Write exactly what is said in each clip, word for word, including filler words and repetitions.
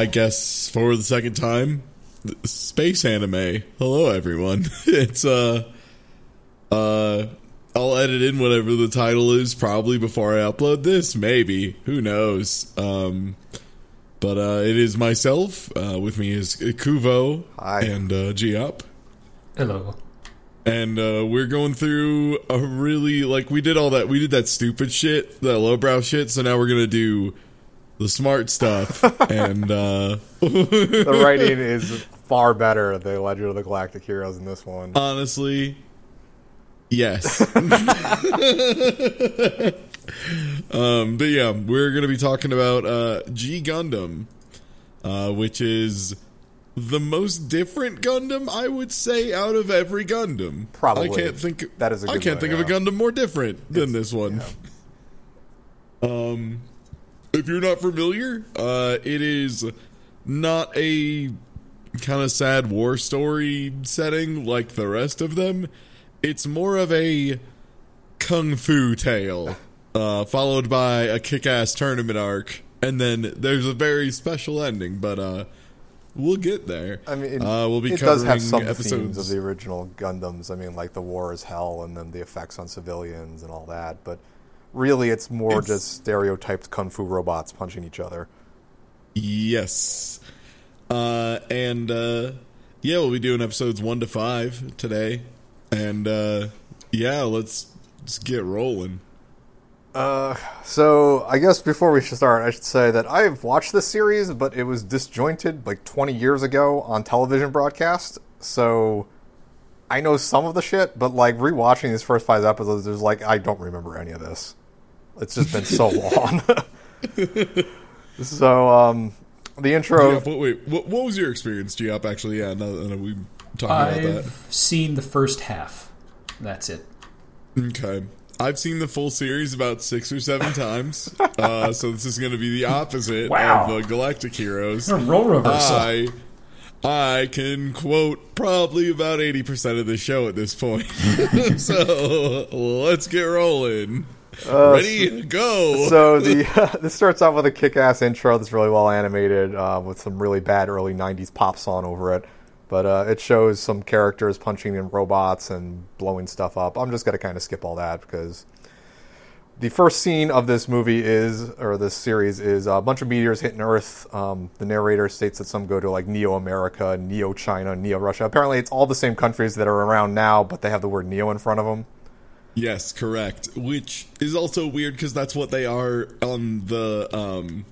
I guess for the second time, space anime. Hello, everyone. It's uh, uh, I'll edit in whatever the title is probably before I upload this. Maybe, who knows? Um, but uh, it is myself. Uh, with me is Kuvo. Hi. And uh, Giop. Hello. And uh, we're going through a really, like, we did all that, we did that stupid shit, that lowbrow shit, so now we're gonna do the smart stuff, and, uh... the writing is far better than the Legend of the Galactic Heroes in this one. Honestly, yes. um, but yeah, we're gonna be talking about uh, G Gundam, uh, which is... the most different Gundam, I would say, out of every Gundam. Probably. I can't think, that is a good I can't one, think yeah. of a Gundam more different it's, than this one. Yeah. Um, if you're not familiar, uh, it is not a kind of sad war story setting like the rest of them. It's more of a kung fu tale, uh, followed by a kick-ass tournament arc, and then there's a very special ending, but... uh. We'll get there. I mean, it, uh, we'll be it does have some episodes. Themes of the original Gundams. I mean, like the war is hell, and then the effects on civilians and all that. But really, it's more it's, just stereotyped kung fu robots punching each other. Yes, uh, and uh, yeah, we'll be doing episodes one to five today, and uh, yeah, let's, let's get rolling. Uh, so I guess before we should start, I should say that I've watched this series, but it was disjointed like twenty years ago on television broadcast, so I know some of the shit, but like rewatching these first five episodes, there's like, I don't remember any of this. It's just been so long. So, um, the intro... Giop, wait, what, what was your experience, Giop, actually? Yeah, now that we've talked about that. I've seen the first half. That's it. Okay. I've seen the full series about six or seven times, uh, so this is going to be the opposite wow. of uh, Galactic Heroes. A role reversal. I, I can quote probably about eighty percent of the show at this point, so let's get rolling. Uh, Ready, so, go! So the uh, this starts off with a kick-ass intro that's really well animated, uh, with some really bad early nineties pop song over it. But uh, it shows some characters punching in robots and blowing stuff up. I'm just going to kind of skip all that because the first scene of this movie is, or this series, is a bunch of meteors hitting Earth. Um, the narrator states that some go to like Neo America, Neo China, Neo Russia. Apparently it's all the same countries that are around now, but they have the word Neo in front of them. Yes, correct. Which is also weird because that's what they are on the... Um,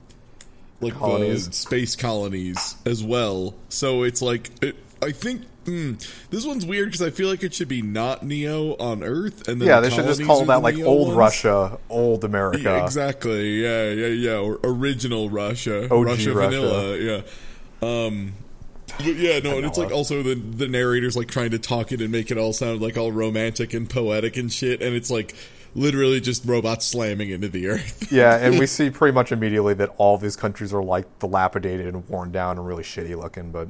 like colonies. The space colonies as well. So it's like... It, I think mm, this one's weird because I feel like it should be not Neo on Earth, and then yeah, the they should just call that like Neo old ones. Russia, old America, yeah, exactly. Yeah, yeah, yeah. Or original Russia, O G Russia, Russia vanilla. Yeah, um, but yeah, no, and it's like also the the narrator's like trying to talk it and make it all sound like all romantic and poetic and shit, and it's like literally just robots slamming into the Earth. Yeah, and we see pretty much immediately that all these countries are like dilapidated and worn down and really shitty looking, but.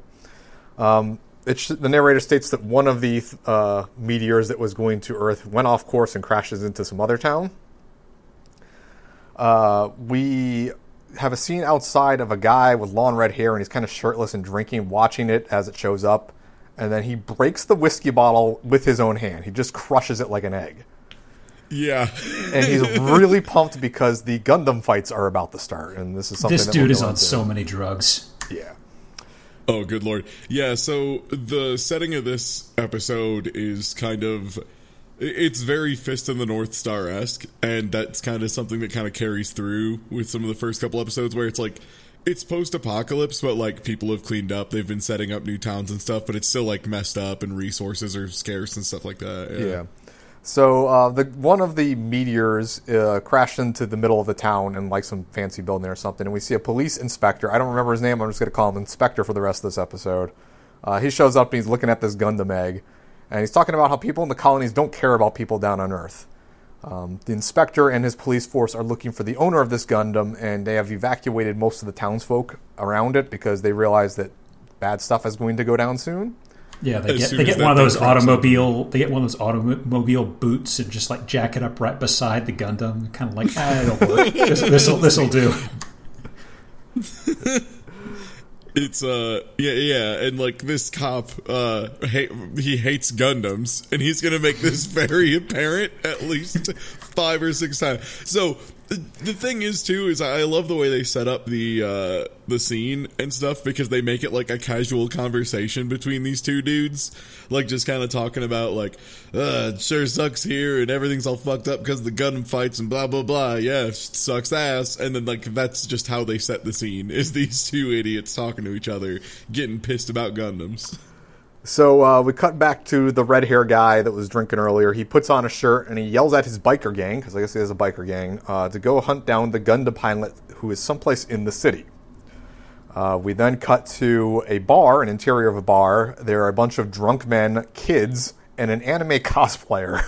Um, it sh- the narrator states that one of the uh, meteors that was going to Earth went off course and crashes into some other town. Uh, we have a scene outside of a guy with long red hair, and he's kind of shirtless and drinking, watching it as it shows up. And then he breaks the whiskey bottle with his own hand. He just crushes it like an egg. Yeah. And he's really pumped because the Gundam fights are about to start. And this is something this that dude is on to. So many drugs. Yeah. Oh, good lord. Yeah, so the setting of this episode is kind of... It's very Fist of the North Star-esque, and that's kind of something that kind of carries through with some of the first couple episodes, where it's like, it's post-apocalypse, but like, people have cleaned up, they've been setting up new towns and stuff, but it's still like messed up, and resources are scarce and stuff like that. Yeah. yeah. So, uh, the one of the meteors uh, crashed into the middle of the town in, like, some fancy building or something, and we see a police inspector. I don't remember his name. I'm just going to call him Inspector for the rest of this episode. Uh, he shows up, and he's looking at this Gundam egg, and he's talking about how people in the colonies don't care about people down on Earth. Um, the inspector and his police force are looking for the owner of this Gundam, and they have evacuated most of the townsfolk around it because they realize that bad stuff is going to go down soon. Yeah, they get, they get one of those automobile. They get one of those automobile boots and just like jack it up right beside the Gundam, kind of like ah, it'll work. This will this'll do. It's, uh, yeah, yeah, and, like, this cop, uh, hate, he hates Gundams, and he's gonna make this very apparent at least five or six times. So, the thing is, too, is I love the way they set up the, uh, the scene and stuff, because they make it, like, a casual conversation between these two dudes, like, just kind of talking about, like, uh, it sure sucks here, and everything's all fucked up because of the Gundam fights, and blah, blah, blah, yeah, it sucks ass, and then, like, that's just how they set the scene, is these two idiots talking to each other, getting pissed about Gundams. So, uh, we cut back to the red hair guy that was drinking earlier. He puts on a shirt and he yells at his biker gang, because I guess he has a biker gang, uh, to go hunt down the Gundam pilot who is someplace in the city. Uh, we then cut to a bar, an interior of a bar. There are a bunch of drunk men, kids, and an anime cosplayer.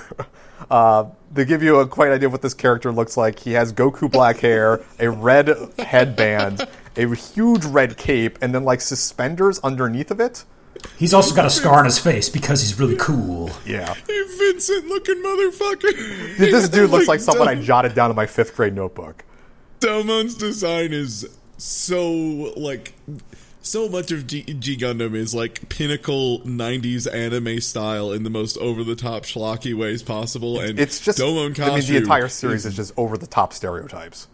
uh, to give you a quite idea of what this character looks like, he has Goku black hair, a red headband, a huge red cape, and then, like, suspenders underneath of it. He's also got a scar on his face because he's really cool. Yeah. Hey, Vincent-looking motherfucker. This dude looks like someone I jotted down in my fifth grade notebook. Domon's design is so, like, so much of G, G Gundam is, like, pinnacle nineties anime style in the most over-the-top schlocky ways possible. And it's just, Domon Kasshu, I mean, the entire series is just over-the-top stereotypes.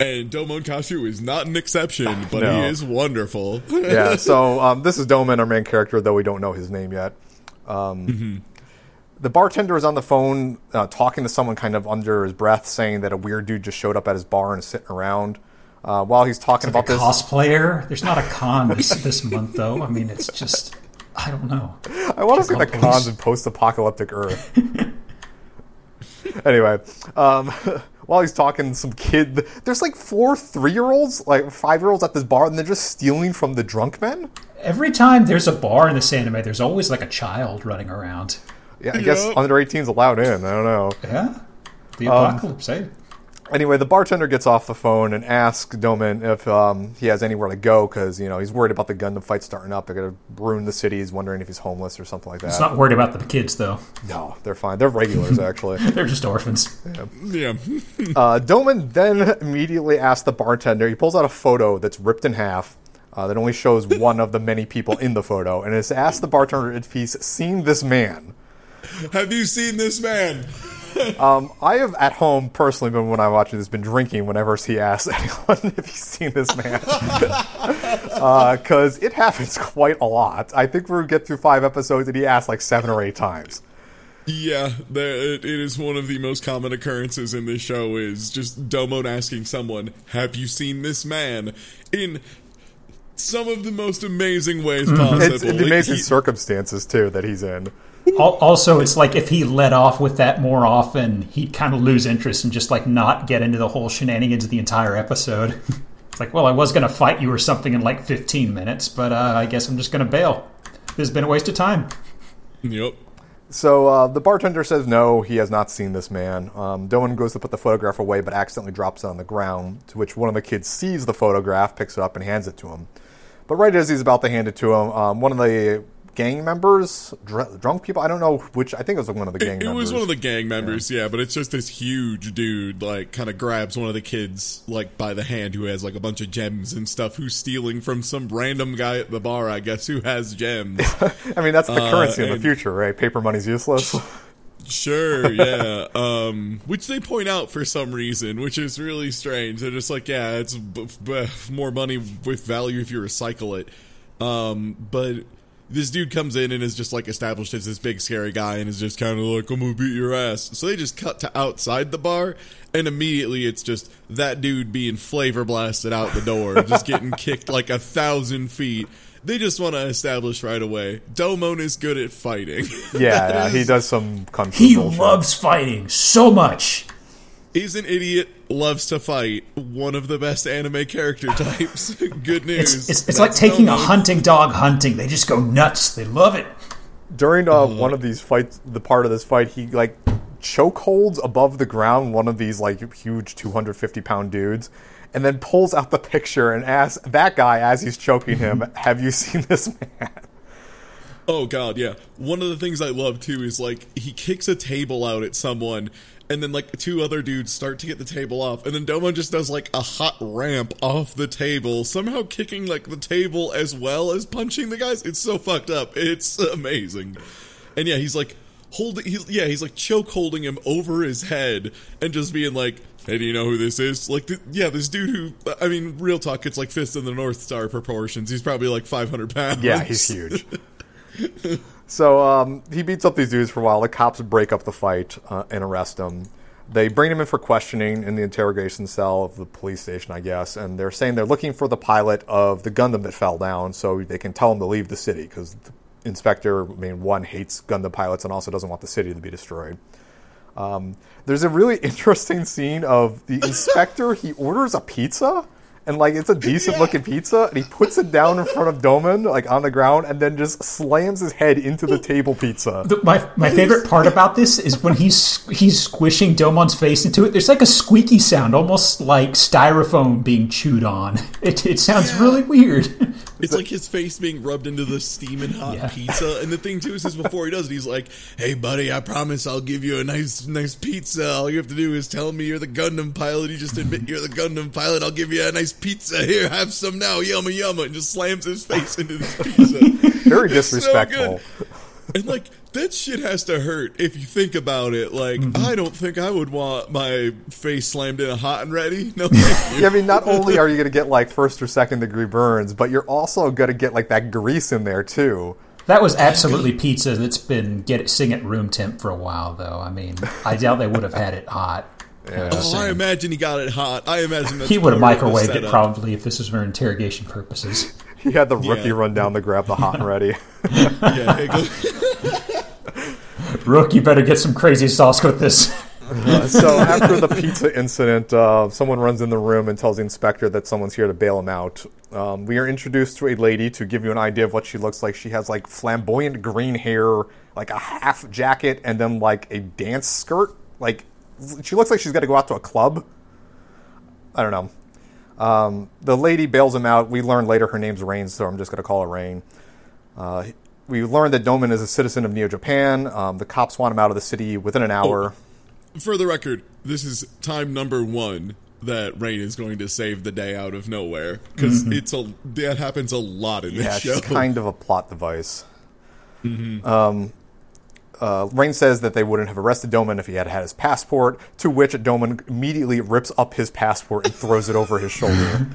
And Domon Kasshu is not an exception, but no. He is wonderful. Yeah, so um, this is Domon, our main character, though we don't know his name yet. Um, mm-hmm. The bartender is on the phone uh, talking to someone kind of under his breath, saying that a weird dude just showed up at his bar and is sitting around. Uh, while he's talking like about this... cosplayer? There's not a con this, this month, though. I mean, it's just... I don't know. I want to see the police. Cons in post-apocalyptic Earth. Anyway, um... while he's talking, some kid... There's, like, four three-year-olds, like, five-year-olds at this bar, and they're just stealing from the drunk men? Every time there's a bar in this anime, there's always, like, a child running around. Yeah, I yep. guess under eighteen's allowed in. I don't know. Yeah. The apocalypse, um, eh? Anyway, the bartender gets off the phone and asks Domon if um, he has anywhere to go, because, you know, he's worried about the Gundam fight starting up. They're going to ruin the city. He's wondering if he's homeless or something like that. He's not worried about the kids, though. No, they're fine. They're regulars, actually. They're just orphans. Yeah. yeah. uh, Domon then immediately asks the bartender. He pulls out a photo that's ripped in half uh, that only shows one of the many people in the photo, and has asked the bartender if he's seen this man. Have you seen this man? Um, I have at home personally been when I watch this been drinking whenever he asks anyone if he's seen this man, because uh, it happens quite a lot. I think we'll get through five episodes and he asks like seven or eight times. Yeah, there, it is one of the most common occurrences in this show is just Domon asking someone, "Have you seen this man?" in some of the most amazing ways possible. It's, it's like, amazing he, circumstances too that he's in. Also, it's like if he let off with that more often, he'd kind of lose interest and just, like, not get into the whole shenanigans of the entire episode. It's like, well, I was going to fight you or something in, like, fifteen minutes, but uh, I guess I'm just going to bail. This has been a waste of time. Yep. So uh, the bartender says no, he has not seen this man. Um, Domon goes to put the photograph away but accidentally drops it on the ground, to which one of the kids sees the photograph, picks it up, and hands it to him. But right as he's about to hand it to him, um, one of the... gang members, dr- drunk people. I don't know which. I think it was one of the gang. It, members. It was one of the gang members, yeah. yeah. But it's just this huge dude, like, kind of grabs one of the kids, like, by the hand, who has like a bunch of gems and stuff. Who's stealing from some random guy at the bar, I guess, who has gems. I mean, that's the uh, currency of the future, right? Paper money's useless. Sure, yeah. Um, which they point out for some reason, which is really strange. They're just like, yeah, it's b- b- more money with value if you recycle it. Um, but. This dude comes in and is just, like, established as this big, scary guy and is just kind of like, I'm going to beat your ass. So they just cut to outside the bar, and immediately it's just that dude being flavor blasted out the door, just getting kicked, like, a thousand feet. They just want to establish right away, Domon is good at fighting. Yeah, yeah is, he does some kung fu He bullshit. Loves fighting so much. He's an idiot, loves to fight. One of the best anime character types. Good news. It's, it's, it's like taking Domon. A hunting dog hunting. They just go nuts. They love it. During uh, one of these fights, the part of this fight, he like choke holds above the ground one of these like huge two hundred fifty pound dudes, and then pulls out the picture and asks that guy as he's choking him, "Have you seen this man?" Oh god, yeah. One of the things I love too is like he kicks a table out at someone, and then like two other dudes start to get the table off, and then Domon just does like a hot ramp off the table, somehow kicking like the table as well as punching the guys. It's so fucked up. It's amazing. And yeah, he's like holding. He's, yeah, he's like choke holding him over his head and just being like, "Hey, do you know who this is?" Like, th- yeah, this dude who, I mean, real talk, it's like Fist of the North Star proportions. He's probably like five hundred pounds. Yeah, he's huge. So um, he beats up these dudes for a while. The cops break up the fight uh, and arrest him. They bring him in for questioning in the interrogation cell of the police station, I guess. And they're saying they're looking for the pilot of the Gundam that fell down so they can tell him to leave the city. Because the inspector, I mean, one, hates Gundam pilots and also doesn't want the city to be destroyed. Um, there's a really interesting scene of the inspector, he orders a pizza, and, like, it's a decent-looking yeah. pizza, and he puts it down in front of Domon, like, on the ground, and then just slams his head into the table pizza. The, my my favorite part about this is when he's he's squishing Domon's face into it, there's, like, a squeaky sound, almost like styrofoam being chewed on. It, it sounds yeah. really weird. It's like his face being rubbed into the steaming hot yeah. pizza. And the thing, too, is, is before he does it, he's like, "Hey, buddy, I promise I'll give you a nice nice pizza. All you have to do is tell me you're the Gundam pilot. You just admit you're the Gundam pilot. I'll give you a nice pizza. Here, have some now. Yumma, yumma." And just slams his face into this pizza. Very disrespectful. So and, like, that shit has to hurt if you think about it. Like, mm-hmm. I don't think I would want my face slammed in a hot and ready. No, thank you. Yeah, I mean, not only are you going to get, like, first or second degree burns, but you're also going to get, like, that grease in there, too. That was absolutely pizza that's been get, sitting at room temp for a while, though. I mean, I doubt they would have had it hot. Yeah. Oh, I imagine he got it hot. I imagine that's he would have microwaved it, probably, if this was for interrogation purposes. He had the rookie yeah. run down to grab the hot and ready. Yeah, it goes... Rook, you better get some crazy sauce with this. Uh, so after the pizza incident, uh, someone runs in the room and tells the inspector that someone's here to bail him out. Um, we are introduced to a lady to give you an idea of what she looks like. She has, like, flamboyant green hair, like a half jacket, and then, like, a dance skirt. Like, she looks like she's got to go out to a club. I don't know. Um, the lady bails him out. We learn later her name's Rain, so I'm just going to call her Rain. Uh, we learned that Domon is a citizen of Neo Japan. Um, the cops want him out of the city within an hour. Oh, for the record, this is time number one that Rain is going to save the day out of nowhere. Because mm-hmm. it's a that happens a lot in yeah, this show. Yeah, she's kind of a plot device. Mm-hmm. Um, uh, Rain says that they wouldn't have arrested Domon if he had had his passport, to which Domon immediately rips up his passport and throws it over his shoulder.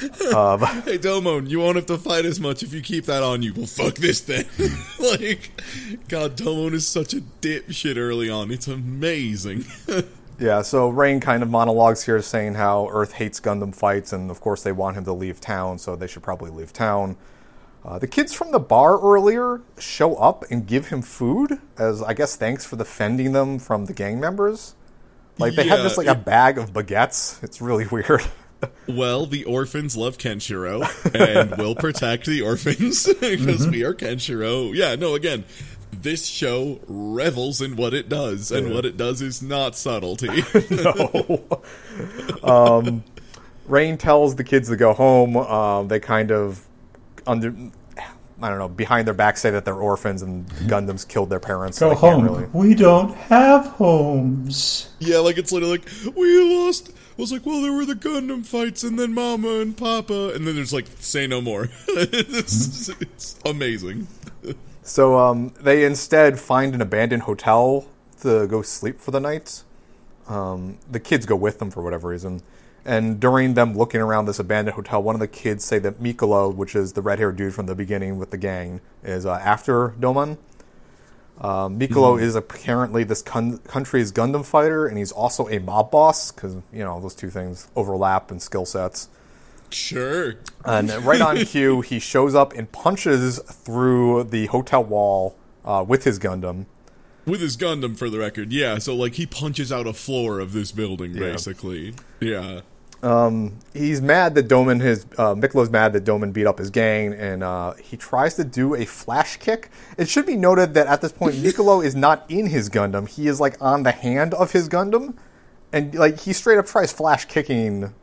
Um, hey Domon, you won't have to fight as much if you keep that on you. Well, fuck this thing. Like, God, Domon is such a dipshit early on. It's amazing. Yeah, so Rain kind of monologues here saying how Earth hates Gundam fights, and of course they want him to leave town, so they should probably leave town. Uh, the kids from the bar earlier show up and give him food as, I guess, thanks for defending them from the gang members. Like, they yeah, have just, like, it- a bag of baguettes. It's really weird. Well, the orphans love Kenshiro and will protect the orphans because mm-hmm. we are Kenshiro. Yeah, no, again, this show revels in what it does, and yeah. what it does is not subtlety. No. Um, Rain tells the kids to go home. Um, they kind of, under, I don't know, behind their back say that they're orphans and Gundams killed their parents. Go so home. Really... We don't have homes. Yeah, like, it's literally like, we lost... I was like, well, there were the Gundam fights, and then Mama and Papa, and then there's like, say no more. it's, it's amazing. So um, they instead find an abandoned hotel to go sleep for the night. Um, the kids go with them for whatever reason. And during them looking around this abandoned hotel, one of the kids say that Mikolo, which is the red-haired dude from the beginning with the gang, is uh, after Domon. Uh, Mikolo mm-hmm. is apparently this con- country's Gundam fighter, and he's also a mob boss, because, you know, those two things overlap in skill sets. Sure. And right on cue, he shows up and punches through the hotel wall uh, with his Gundam. With his Gundam, for the record, yeah. So, like, he punches out a floor of this building, yeah. basically. Yeah. Um, he's mad that Domon, his, uh, Mikolo's mad that Domon beat up his gang, and, uh, he tries to do a flash kick. It should be noted that at this point, Mikolo is not in his Gundam. He is, like, on the hand of his Gundam, and, like, he straight up tries flash kicking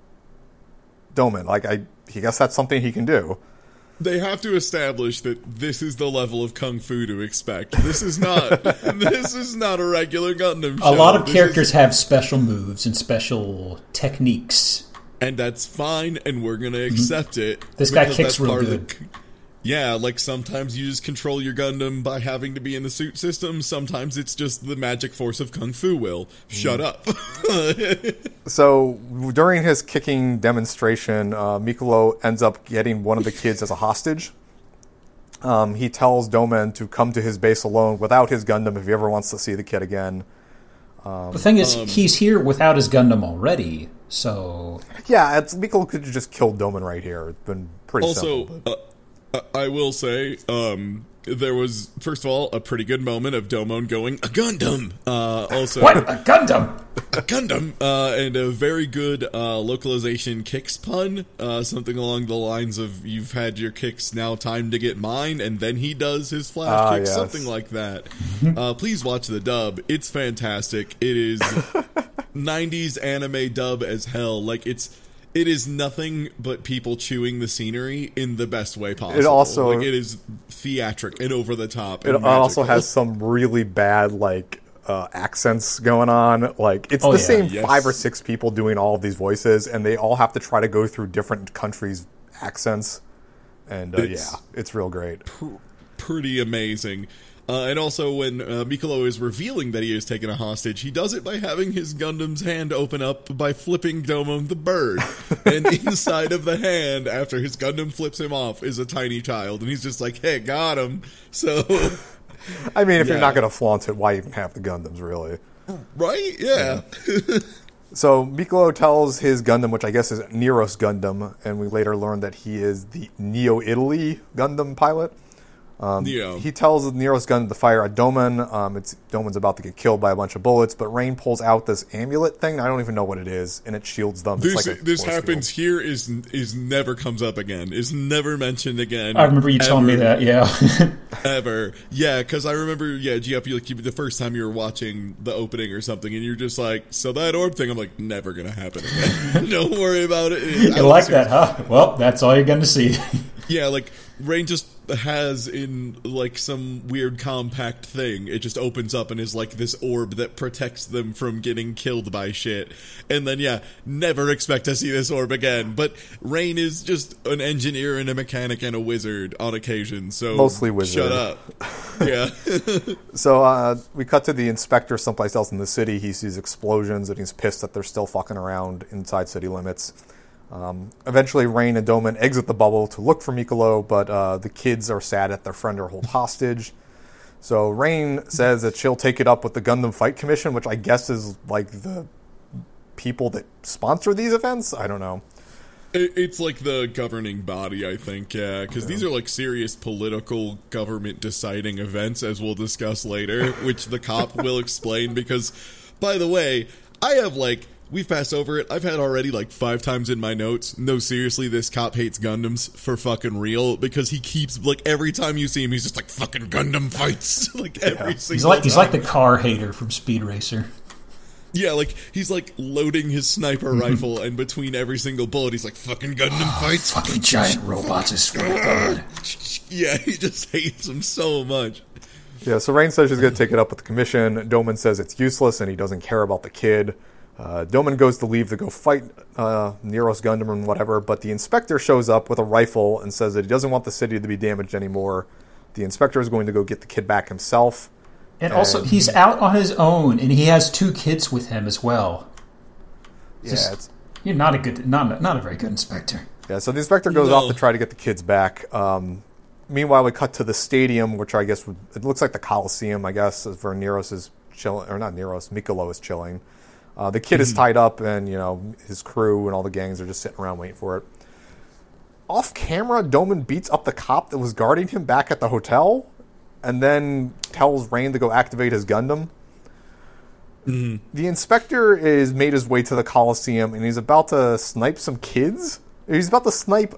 Domon. Like, I, he guess that's something he can do. They have to establish that this is the level of kung fu to expect. This is not this is not a regular Gundam show. A lot of this characters is... have special moves and special techniques. And that's fine, and we're going to accept mm-hmm. it. This guy kicks real good. The... Yeah, like sometimes you just control your Gundam by having to be in the suit system. Sometimes it's just the magic force of kung fu will. Shut mm. up. So during his kicking demonstration, uh, Mikolo ends up getting one of the kids as a hostage. Um, he tells Domon to come to his base alone without his Gundam if he ever wants to see the kid again. Um, the thing is, um, he's here without his Gundam already, so... Yeah, it's, Mikolo could have just killed Domon right here. It's been pretty also, simple. Also... I will say, um, there was, first of all, a pretty good moment of Domon going, a Gundam! Uh, also, what? A Gundam! A Gundam! Uh, and a very good uh, localization kicks pun, uh, something along the lines of, you've had your kicks, now time to get mine, and then he does his flash ah, kick, yes. something like that. uh, please watch the dub, it's fantastic. It is nineties anime dub as hell, like, it's... It is nothing but people chewing the scenery in the best way possible. It also... Like, it is theatric and over the top. It magical. Also has some really bad, like, uh, accents going on. Like, it's oh, the yeah. same yes. five or six people doing all of these voices, and they all have to try to go through different countries' accents. And, uh, it's yeah, it's real great. Pr- pretty amazing. Uh, and also, when uh, Mikolo is revealing that he is taken a hostage, he does it by having his Gundam's hand open up by flipping Domon the bird. And inside of the hand, after his Gundam flips him off, is a tiny child. And he's just like, hey, got him. So, I mean, if yeah. you're not going to flaunt it, why even have the Gundams, really? Right? Yeah. yeah. So, Mikolo tells his Gundam, which I guess is Nero's Gundam, and we later learn that he is the Neo Italy Gundam pilot. Um, he tells Nero's Gundam to fire at Domon. Um, it's Domon's about to get killed by a bunch of bullets, but Rain pulls out this amulet thing. I don't even know what it is, and it shields them. This, it's like a this happens field. Here is is never comes up again. Is never mentioned again. I remember you ever, telling me that. Yeah, ever. Yeah, because I remember. Yeah, Giop, you, like, you the first time you were watching the opening or something, and you're just like, so that orb thing. I'm like, never gonna happen again. Don't worry about it. it you like that, huh? Well, that's all you're gonna see. Yeah, like Rain just has in like some weird compact thing, it just opens up and is like this orb that protects them from getting killed by shit. And then yeah, never expect to see this orb again. But Rain is just an engineer and a mechanic and a wizard on occasion, so mostly wizard. Shut up. Yeah. So uh, we cut to the inspector someplace else in the city. He sees explosions and he's pissed that they're still fucking around inside city limits. Um, eventually, Rain and Domon exit the bubble to look for Mikolo, but uh, the kids are sad that their friend are held hostage. So Rain says that she'll take it up with the Gundam Fight Commission, which I guess is like the people that sponsor these events? I don't know. It's like the governing body, I think, yeah, because yeah. these are like serious political government deciding events, as we'll discuss later, which the cop will explain because, by the way, I have like... We've passed over it. I've had already like five times in my notes. No, seriously, this cop hates Gundams for fucking real because he keeps like every time you see him, he's just like fucking Gundam fights like every yeah. single he's like, time. He's like the car hater from Speed Racer. Yeah, like he's like loading his sniper mm-hmm. rifle, and between every single bullet, he's like fucking Gundam oh, fights. Fucking giant robots is swear. Yeah, he just hates them so much. Yeah, so Rain says she's gonna take it up with the commission. Domon says it's useless, and he doesn't care about the kid. Uh, Domon goes to leave to go fight uh, Nero's Gundam and whatever, but the inspector shows up with a rifle and says that he doesn't want the city to be damaged anymore. The inspector is going to go get the kid back himself. And, and also, he's out on his own, and he has two kids with him as well. Yeah, Just, it's, you're not a good, not not a very good inspector. Yeah, so the inspector goes no. off to try to get the kids back. Um, meanwhile, we cut to the stadium, which I guess would, it looks like the Coliseum. I guess is where Nero's is chilling, or not Nero's, Mikolo is chilling. Uh, the kid is tied up, and, you know, his crew and all the gangs are just sitting around waiting for it. Off camera, Domon beats up the cop that was guarding him back at the hotel, and then tells Rain to go activate his Gundam. Mm-hmm. The inspector is made his way to the Coliseum, and he's about to snipe some kids. He's about to snipe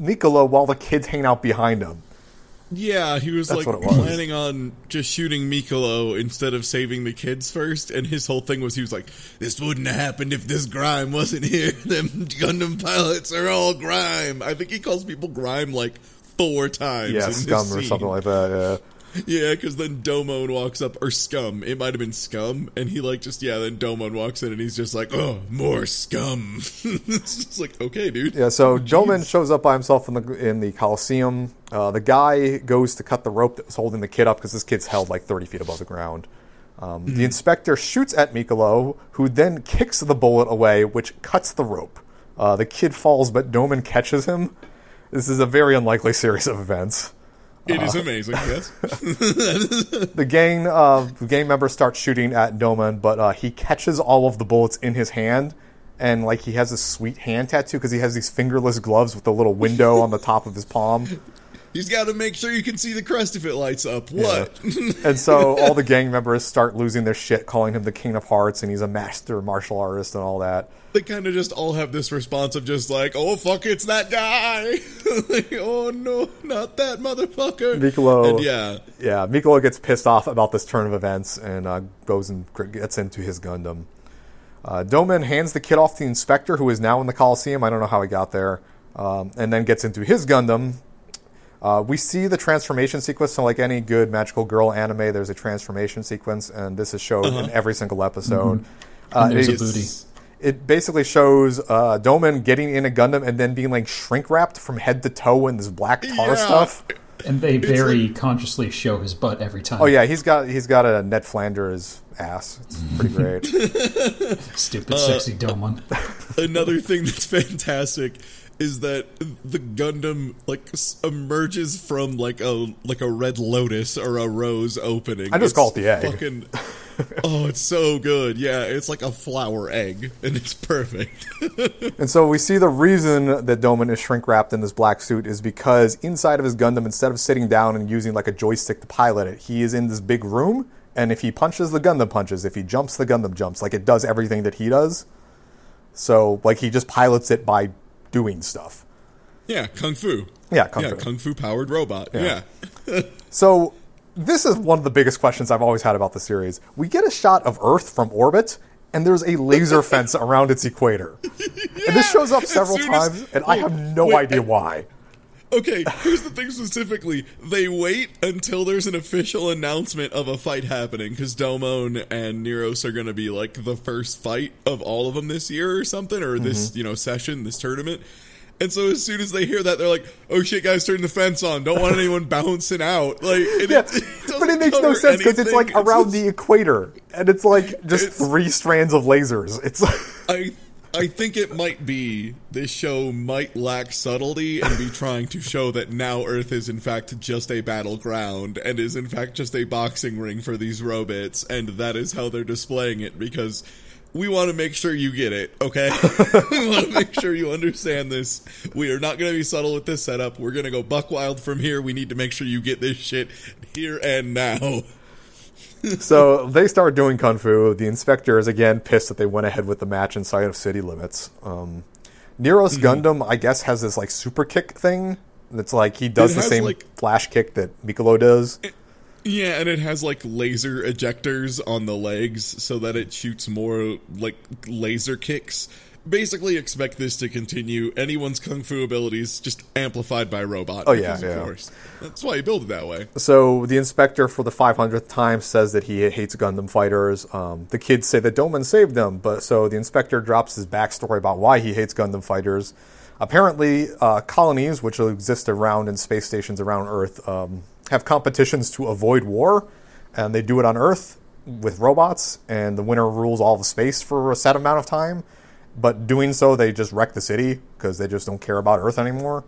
Mikolo while the kids hang out behind him. Yeah, he was That's like was. planning on just shooting Mikolo instead of saving the kids first, and his whole thing was he was like, this wouldn't have happened if this grime wasn't here. Them Gundam pilots are all grime. I think he calls people grime like four times. Yeah, in Scum this or scene. Something like that, yeah. Yeah, because then Domon walks up, or Scum, it might have been Scum, and he, like, just, yeah, then Domon walks in and he's just like, oh, more Scum. It's just like, okay, dude. Yeah, so Domon shows up by himself in the in the Coliseum. Uh, the guy goes to cut the rope that was holding the kid up, because this kid's held, like, thirty feet above the ground. Um, mm-hmm. The inspector shoots at Mikolo, who then kicks the bullet away, which cuts the rope. Uh, the kid falls, but Domon catches him. This is a very unlikely series of events. It uh, is amazing, yes. The gang uh, the gang members start shooting at Domon, but uh, he catches all of the bullets in his hand, and like he has this sweet hand tattoo because he has these fingerless gloves with a little window on the top of his palm. He's got to make sure you can see the crest if it lights up. What? Yeah. And so all the gang members start losing their shit, calling him the King of Hearts, and he's a master martial artist and all that. They kind of just all have this response of just like, oh, fuck, it's that guy. Like, oh, no, not that motherfucker. Mikolo, and yeah. Yeah, Mikolo gets pissed off about this turn of events and uh, goes and gets into his Gundam. Uh, Domon hands the kid off to the inspector, who is now in the Coliseum. I don't know how he got there. Um, and then gets into his Gundam. Uh, we see the transformation sequence, so like any good magical girl anime, there's a transformation sequence, and this is shown uh-huh. in every single episode. Mm-hmm. Uh, it, a booty. It basically shows uh, Domon getting in a Gundam and then being like shrink-wrapped from head to toe in this black tar yeah. stuff. And they very like... consciously show his butt every time. Oh yeah, he's got he's got a Ned Flanders ass. It's pretty great. Stupid, uh, sexy Domon. Another thing that's fantastic is that the Gundam, like, emerges from, like, a like a red lotus or a rose opening. I just it's call it the egg. Fucking, oh, it's so good. Yeah, it's like a flower egg, and it's perfect. And so we see the reason that Domon is shrink-wrapped in this black suit is because inside of his Gundam, instead of sitting down and using, like, a joystick to pilot it, he is in this big room, and if he punches, the Gundam punches. If he jumps, the Gundam jumps. Like, it does everything that he does. So, like, he just pilots it by... doing stuff. Yeah, Kung Fu. Yeah, Kung yeah, Fu. Kung Fu powered robot. Yeah. yeah. So, this is one of the biggest questions I've always had about the series. We get a shot of Earth from orbit, and there's a laser fence around its equator. Yeah, and this shows up several times, as, and I have no wait, idea why. Okay, here's the thing specifically. They wait until there's an official announcement of a fight happening, because Domon and Nero's are going to be, like, the first fight of all of them this year or something, or mm-hmm. this, you know, session, this tournament. And so as soon as they hear that, they're like, oh, shit, guys, turn the fence on. Don't want anyone bouncing out. Like, and yeah, it, it But it makes no sense, because it's, like, around it's just, the equator, and it's, like, just it's, three strands of lasers. It's like... I, I think it might be this show might lack subtlety and be trying to show that now Earth is in fact just a battleground and is in fact just a boxing ring for these robots, and that is how they're displaying it, because we want to make sure you get it, okay? We want to make sure you understand this. We are not going to be subtle with this setup. We're going to go buck wild from here. We need to make sure you get this shit here and now. So they start doing Kung Fu. The inspector is again pissed that they went ahead with the match inside of city limits. Um, Nero's mm-hmm. Gundam, I guess, has this like super kick thing that's like he does it the has, same like, flash kick that Mikolo does. It, yeah, and it has like laser ejectors on the legs so that it shoots more like laser kicks. Basically, expect this to continue. Anyone's Kung Fu abilities just amplified by robot. Oh, yeah, of yeah. course. That's why you build it that way. So the inspector, for the five hundredth time, says that he hates Gundam fighters. Um, the kids say that Domon saved them, but so the inspector drops his backstory about why he hates Gundam fighters. Apparently, uh, colonies, which exist around in space stations around Earth, um, have competitions to avoid war, and they do it on Earth with robots, and the winner rules all the space for a set amount of time. But doing so, they just wreck the city because they just don't care about Earth anymore.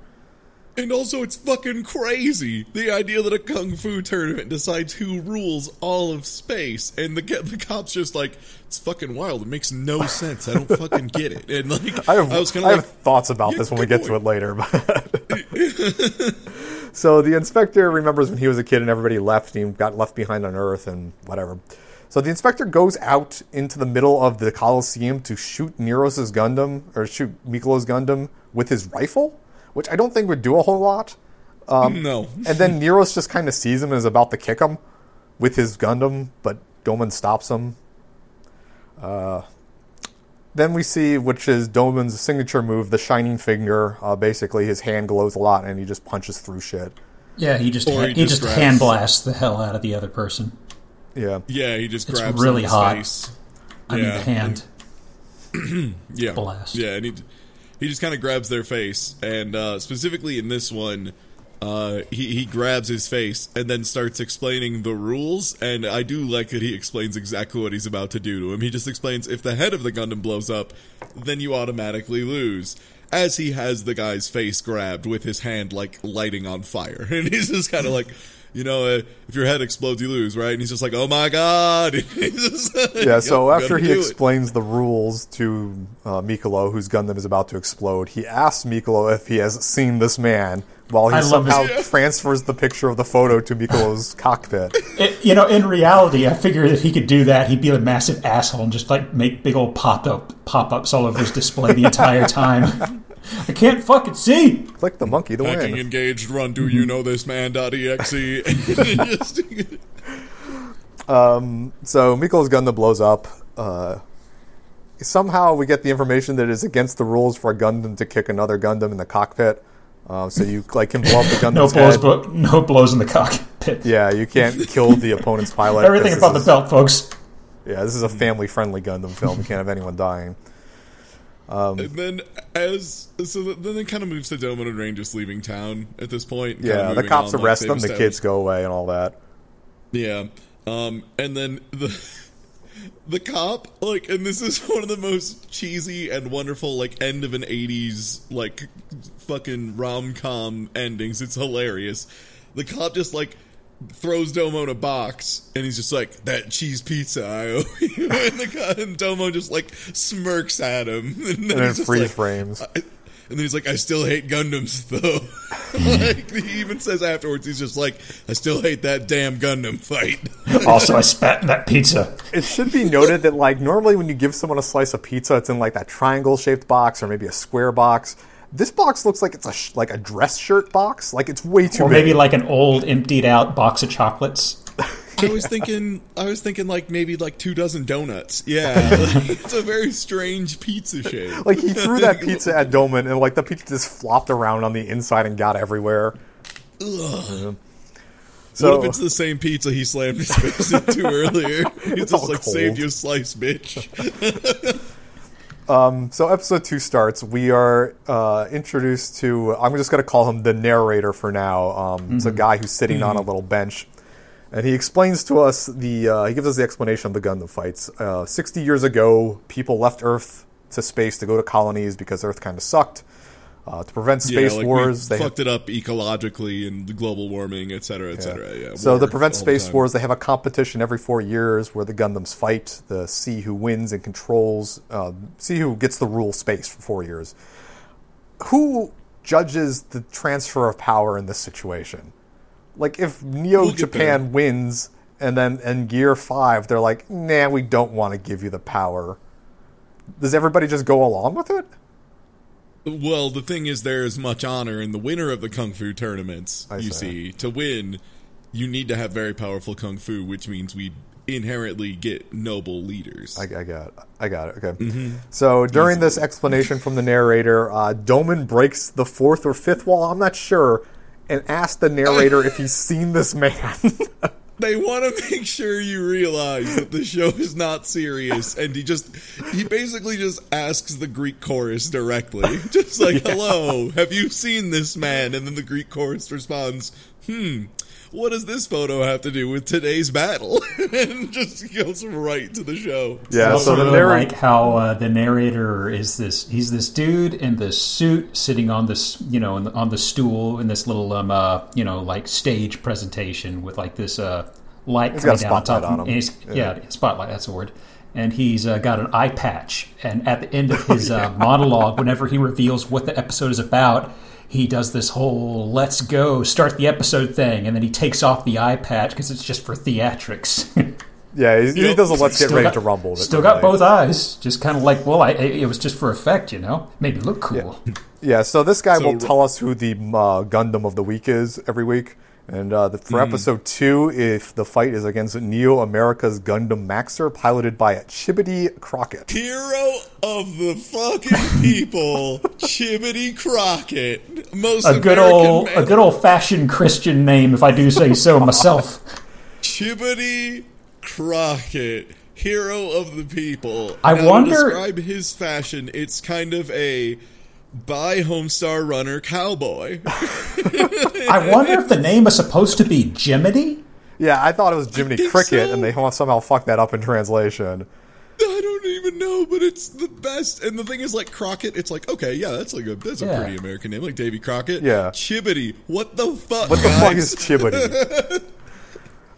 And also, it's fucking crazy. The idea that a Kung Fu tournament decides who rules all of space. And the the cop's just like, it's fucking wild. It makes no sense. I don't fucking get it. And like, I have, I was kinda I like, have thoughts about yeah, this when we get boy. to it later. But so the inspector remembers when he was a kid and everybody left. And he got left behind on Earth and whatever. So the inspector goes out into the middle of the Coliseum to shoot Nero's Gundam, or shoot Mikolo's Gundam with his rifle, which I don't think would do a whole lot. Um, no. And then Nero's just kind of sees him and is about to kick him with his Gundam, but Domon stops him. Uh, Then we see, which is Domon's signature move, the Shining Finger. Uh, basically, his hand glows a lot, and he just punches through shit. Yeah, he just ha- he, he just grabs. hand blasts the hell out of the other person. Yeah, yeah, he just grabs. It's really hot. Face. I yeah. mean, the hand. yeah, blast. Yeah, and he he just kind of grabs their face, and uh, specifically in this one. Uh, he, he grabs his face and then starts explaining the rules, and I do like that he explains exactly what he's about to do to him. He just explains, if the head of the Gundam blows up, then you automatically lose, as he has the guy's face grabbed with his hand, like, lighting on fire. And he's just kind of like, you know, uh, if your head explodes, you lose, right? And he's just like, oh my god! Just, yeah, so after he explains it. the rules to uh, Mikolo, whose Gundam is about to explode, he asks Mikolo if he has seen this man, while he I somehow transfers the picture of the photo to Mikolo's cockpit. It, you know, in reality, I figured if he could do that, he'd be a massive asshole and just, like, make big old pop-up, pop-ups all over his display the entire time. I can't fucking see! Click the monkey to win. Hacking engaged, run do you know this man.exe. um, so Mikolo's Gundam blows up. Uh, somehow we get the information that it is against the rules for a Gundam to kick another Gundam in the cockpit. Uh, so you like can blow up the Gundam's no blows, head. Blo- no blows in the cockpit. Yeah, you can't kill the opponent's pilot. Everything about the belt, folks. Yeah, this is a family-friendly Gundam film. You can't have anyone dying. Um, and then as so then it kind of moves to Domon and Rain just leaving town at this point. Yeah, the cops on, arrest like, them, the kids go away, and all that. Yeah, um, and then the. The cop, like, and this is one of the most cheesy and wonderful, like, end of an eighties, like, fucking rom-com endings. It's hilarious. The cop just, like, throws Domon a box, and he's just like, that cheese pizza I owe you. And, the cop, and Domon just, like, smirks at him. And then, and then freeze like, frames. I, and then he's like, I still hate Gundams, though. Like, he even says afterwards, he's just like, I still hate that damn Gundam fight. Also, I spat in that pizza. It should be noted that, like, normally when you give someone a slice of pizza, it's in, like, that triangle-shaped box or maybe a square box. This box looks like it's a sh- like a dress shirt box. Like, it's way too big. Or maybe big. Like an old, emptied-out box of chocolates. I was thinking, I was thinking, like, maybe, like, two dozen donuts. Yeah. Like, it's a very strange pizza shape. Like, he threw that pizza at Domon, and, like, the pizza just flopped around on the inside and got everywhere. Ugh. So, what if it's the same pizza he slammed his face into earlier? He's just like, cold. Save your slice, bitch. um, so episode two starts. We are uh, introduced to, I'm just going to call him the narrator for now. Um, mm-hmm. It's a guy who's sitting mm-hmm. on a little bench. And he explains to us the. Uh, he gives us the explanation of the Gundam fights. Uh, Sixty years ago, people left Earth to space to go to colonies because Earth kind of sucked. Uh, to prevent space yeah, like wars, they fucked ha- it up ecologically and global warming, et cetera, et yeah. cetera. Yeah, so to prevent space the wars, they have a competition every four years where the Gundams fight. The see who wins and controls. Uh, see who gets the rule space for four years. Who judges the transfer of power in this situation? Like, if Neo we'll Japan wins, and then in year five, they're like, nah, we don't want to give you the power. Does everybody just go along with it? Well, the thing is, there is much honor in the winner of the Kung Fu tournaments, I you see. see. To win, you need to have very powerful Kung Fu, which means we inherently get noble leaders. I, I got it. I got it. Okay. Mm-hmm. So, during this explanation from the narrator, uh, Domon breaks the fourth or fifth wall. I'm not sure. And ask the narrator if he's seen this man. They want to make sure you realize that the show is not serious. And he just, he basically just asks the Greek chorus directly. Just like, yeah. Hello, have you seen this man? And then the Greek chorus responds, hmm, what does this photo have to do with today's battle? And just goes right to the show. Yeah, I also so the really narr- like how uh, the narrator is this, he's this dude in the suit sitting on this, you know, on the, on the stool in this little, um, uh, you know, like stage presentation with like this uh, light he's coming down on top of him. And he's, yeah. yeah, spotlight, that's the word. And he's uh, got an eye patch. And at the end of his oh, yeah. uh, monologue, whenever he reveals what the episode is about, he does this whole let's go, start the episode thing, and then he takes off the eye patch because it's just for theatrics. Yeah, he, he does a let's get ready got, to rumble. Still got really. both eyes. Just kind of like, well, I, it was just for effect, you know? Made it look cool. Yeah, yeah so this guy so, will tell us who the uh, Gundam of the week is every week. And uh, the, for mm. episode two, if the fight is against Neo America's Gundam Maxter, piloted by Chibodee Crocket. Hero of the fucking people, Chibodee Crocket. Most a good American old, man. A good old fashioned Christian name, if I do say so myself. Chibodee Crocket, hero of the people. I now, wonder. To describe his fashion. It's kind of a. By Homestar Runner Cowboy. I wonder if the name is supposed to be Jiminy? Yeah, I thought it was Jiminy Cricket, so. And they somehow fucked that up in translation. I don't even know, but it's the best. And the thing is, like, Crockett, it's like, okay, yeah, that's like a that's yeah. a pretty American name, like Davy Crockett. Yeah. Chibodee. What the fuck, What the guys? fuck is Chibodee?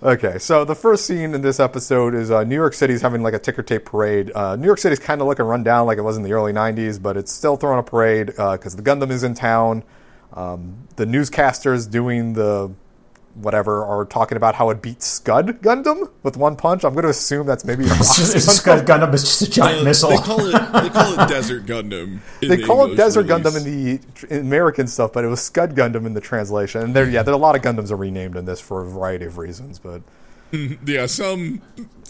Okay, so the first scene in this episode is uh, New York City's having like a ticker tape parade. Uh, New York City's kind of looking run down like it was in the early nineties, but it's still throwing a parade because uh, the Gundam is in town. Um, the newscasters doing the whatever are talking about how it beats Scud Gundam with one punch. I'm going to assume that's maybe... it's just, it's Scud Gundam is just a giant uh, missile. They call it, they call it Desert Gundam. They the call English it Desert release. Gundam in the American stuff, but it was Scud Gundam in the translation. And there, yeah, there a lot of Gundams are renamed in this for a variety of reasons, but... Yeah, some,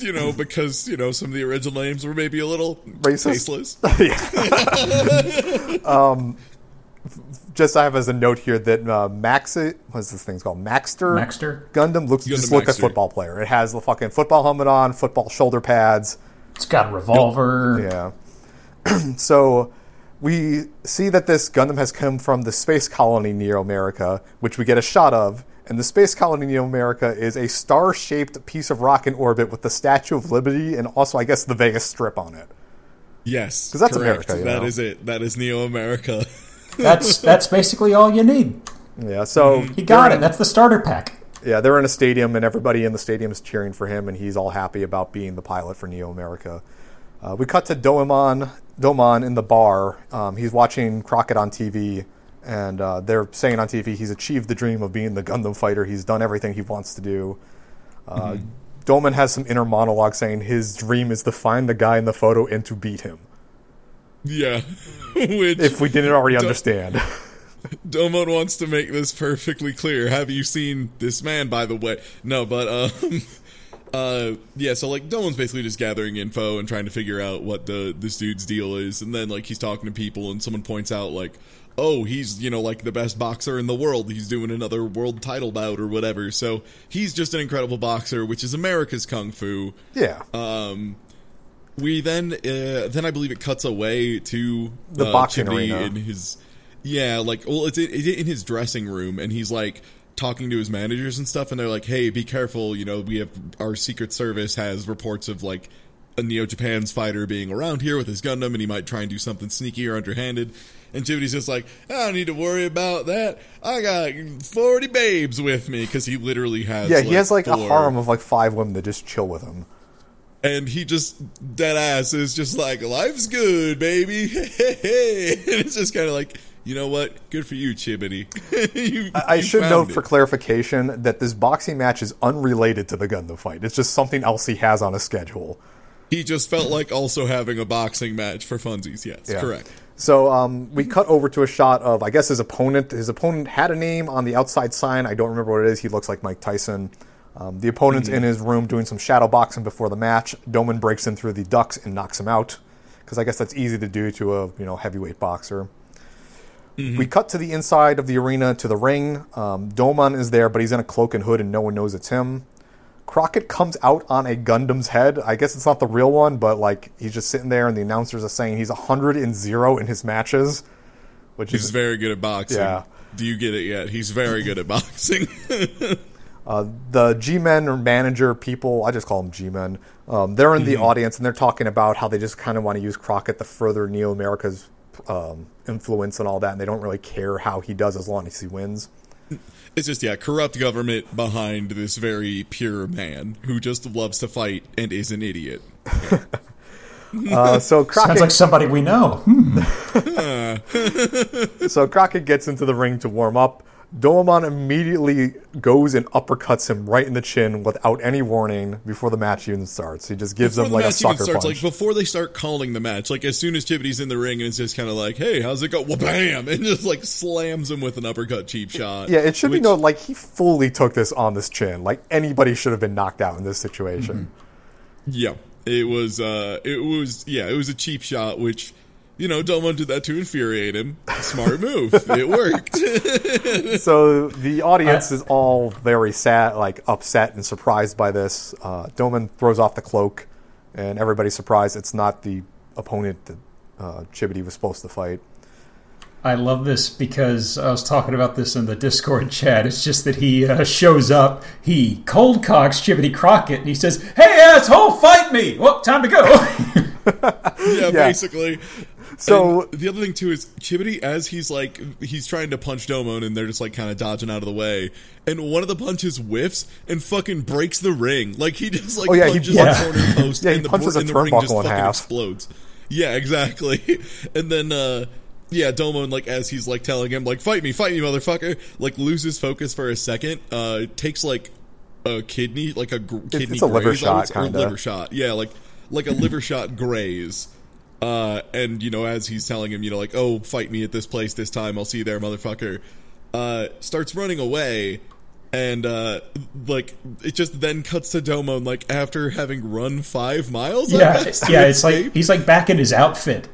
you know, because, you know, some of the original names were maybe a little... Racist? Tasteless. um... Just I have as a note here that uh, Max, what's this thing's called? Maxter. Maxter. Gundam looks Gundam just like a football player. It has the fucking football helmet on, football shoulder pads. It's got a revolver. Yeah. So we see that this Gundam has come from the space colony Neo America, which we get a shot of. And the space colony Neo America is a star-shaped piece of rock in orbit with the Statue of Liberty and also, I guess, the Vegas Strip on it. Yes, because that's correct. America. You that know? is it. That is Neo America. That's that's basically all you need. Yeah, so... He got it. In, that's the starter pack. Yeah, they're in a stadium, and everybody in the stadium is cheering for him, and he's all happy about being the pilot for Neo America. Uh, we cut to Domon, Domon in the bar. Um, he's watching Crockett on T V, and uh, they're saying on T V he's achieved the dream of being the Gundam fighter. He's done everything he wants to do. Uh, mm-hmm. Domon has some inner monologue saying his dream is to find the guy in the photo and to beat him. Yeah, which... If we didn't already Dom- understand. Domon wants to make this perfectly clear. Have you seen this man, by the way? No, but, um... Uh, yeah, so, like, Domon's basically just gathering info and trying to figure out what the this dude's deal is, and then, like, he's talking to people, and someone points out, like, oh, he's, you know, like, the best boxer in the world. He's doing another world title bout or whatever, so he's just an incredible boxer, which is America's Kung Fu. Yeah. Um... We then, uh, then I believe it cuts away to uh, the boxing arena. In his, yeah, like, well, it's in, it's in his dressing room, and he's, like, talking to his managers and stuff, and they're like, hey, be careful, you know, we have, our Secret Service has reports of, like, a Neo Japan's fighter being around here with his Gundam, and he might try and do something sneaky or underhanded. And Chibity's just like, I don't need to worry about that. I got forty babes with me, because he literally has, yeah, he like, has, like, four. a harem of, like, five women that just chill with him. And he just, dead ass, is just like, life's good, baby. Hey, hey. And it's just kind of like, you know what? Good for you, Chibodee. you, I you should note it. for clarification that this boxing match is unrelated to the Gundam fight. It's just something else he has on his schedule. He just felt like also having a boxing match for funsies. Yes, yeah. Correct. So um, we cut over to a shot of, I guess, his opponent. His opponent had a name on the outside sign. I don't remember what it is. He looks like Mike Tyson. Um, the opponent's mm-hmm. in his room doing some shadow boxing before the match. Domon breaks in through the ducts and knocks him out, because I guess that's easy to do to a you know heavyweight boxer. Mm-hmm. We cut to the inside of the arena to the ring. Um, Domon is there, but he's in a cloak and hood, and no one knows it's him. Crockett comes out on a Gundam's head. I guess it's not the real one, but like he's just sitting there, and the announcers are saying he's a hundred and zero in his matches, which he's is, very good at boxing. Yeah. Do you get it yet? He's very good at boxing. Uh, the G-men or manager people, I just call them G-men, um, they're in the mm-hmm. audience, and they're talking about how they just kind of want to use Crockett to further Neo America's um, influence and all that, and they don't really care how he does as long as he wins. It's just, yeah, corrupt government behind this very pure man who just loves to fight and is an idiot. Yeah. Uh, so Crockett... Sounds like somebody we know. Hmm. So Crockett gets into the ring to warm up. Domon immediately goes and uppercuts him right in the chin without any warning before the match even starts. He just gives before him the like match a sucker even starts, punch. Like before they start calling the match, like as soon as Chibodee's in the ring and it's just kind of like, hey, how's it go? Wha-bam! And just like slams him with an uppercut cheap shot. Yeah, it should which... be noted, like he fully took this on this chin. Like anybody should have been knocked out in this situation. Mm-hmm. Yeah, it was, uh, it was, yeah, it was a cheap shot, which... You know, Domon did that to infuriate him. Smart move. It worked. So the audience is all very sad, like upset and surprised by this. Uh, Domon throws off the cloak, and everybody's surprised it's not the opponent that uh, Chibodee was supposed to fight. I love this because I was talking about this in the Discord chat. It's just that he uh, shows up, he cold cocks Chibodee Crocket, and he says, "Hey, asshole, fight me! Well, time to go." yeah, yeah, basically. So and the other thing too is Chibodee, as he's like he's trying to punch Domon and they're just like kind of dodging out of the way, and one of the punches whiffs and fucking breaks the ring. Like he just like oh, yeah, punches he, yeah. the corner post yeah, and, the, punches and the ring just fucking half. explodes. Yeah, exactly. And then uh yeah, Domon, like as he's like telling him like fight me, fight me, motherfucker, like loses focus for a second. Uh, takes like a kidney, like a gr- kidney, it's a graze, liver shot, kind of liver shot. Yeah, like like a liver shot graze. Uh, and, you know, as he's telling him, you know, like, oh, fight me at this place this time. I'll see you there, motherfucker. Uh, starts running away. And, uh, like, it just then cuts to Domon, like, after having run five miles. Yeah, guess, yeah it's escape. like, he's, like, back in his outfit,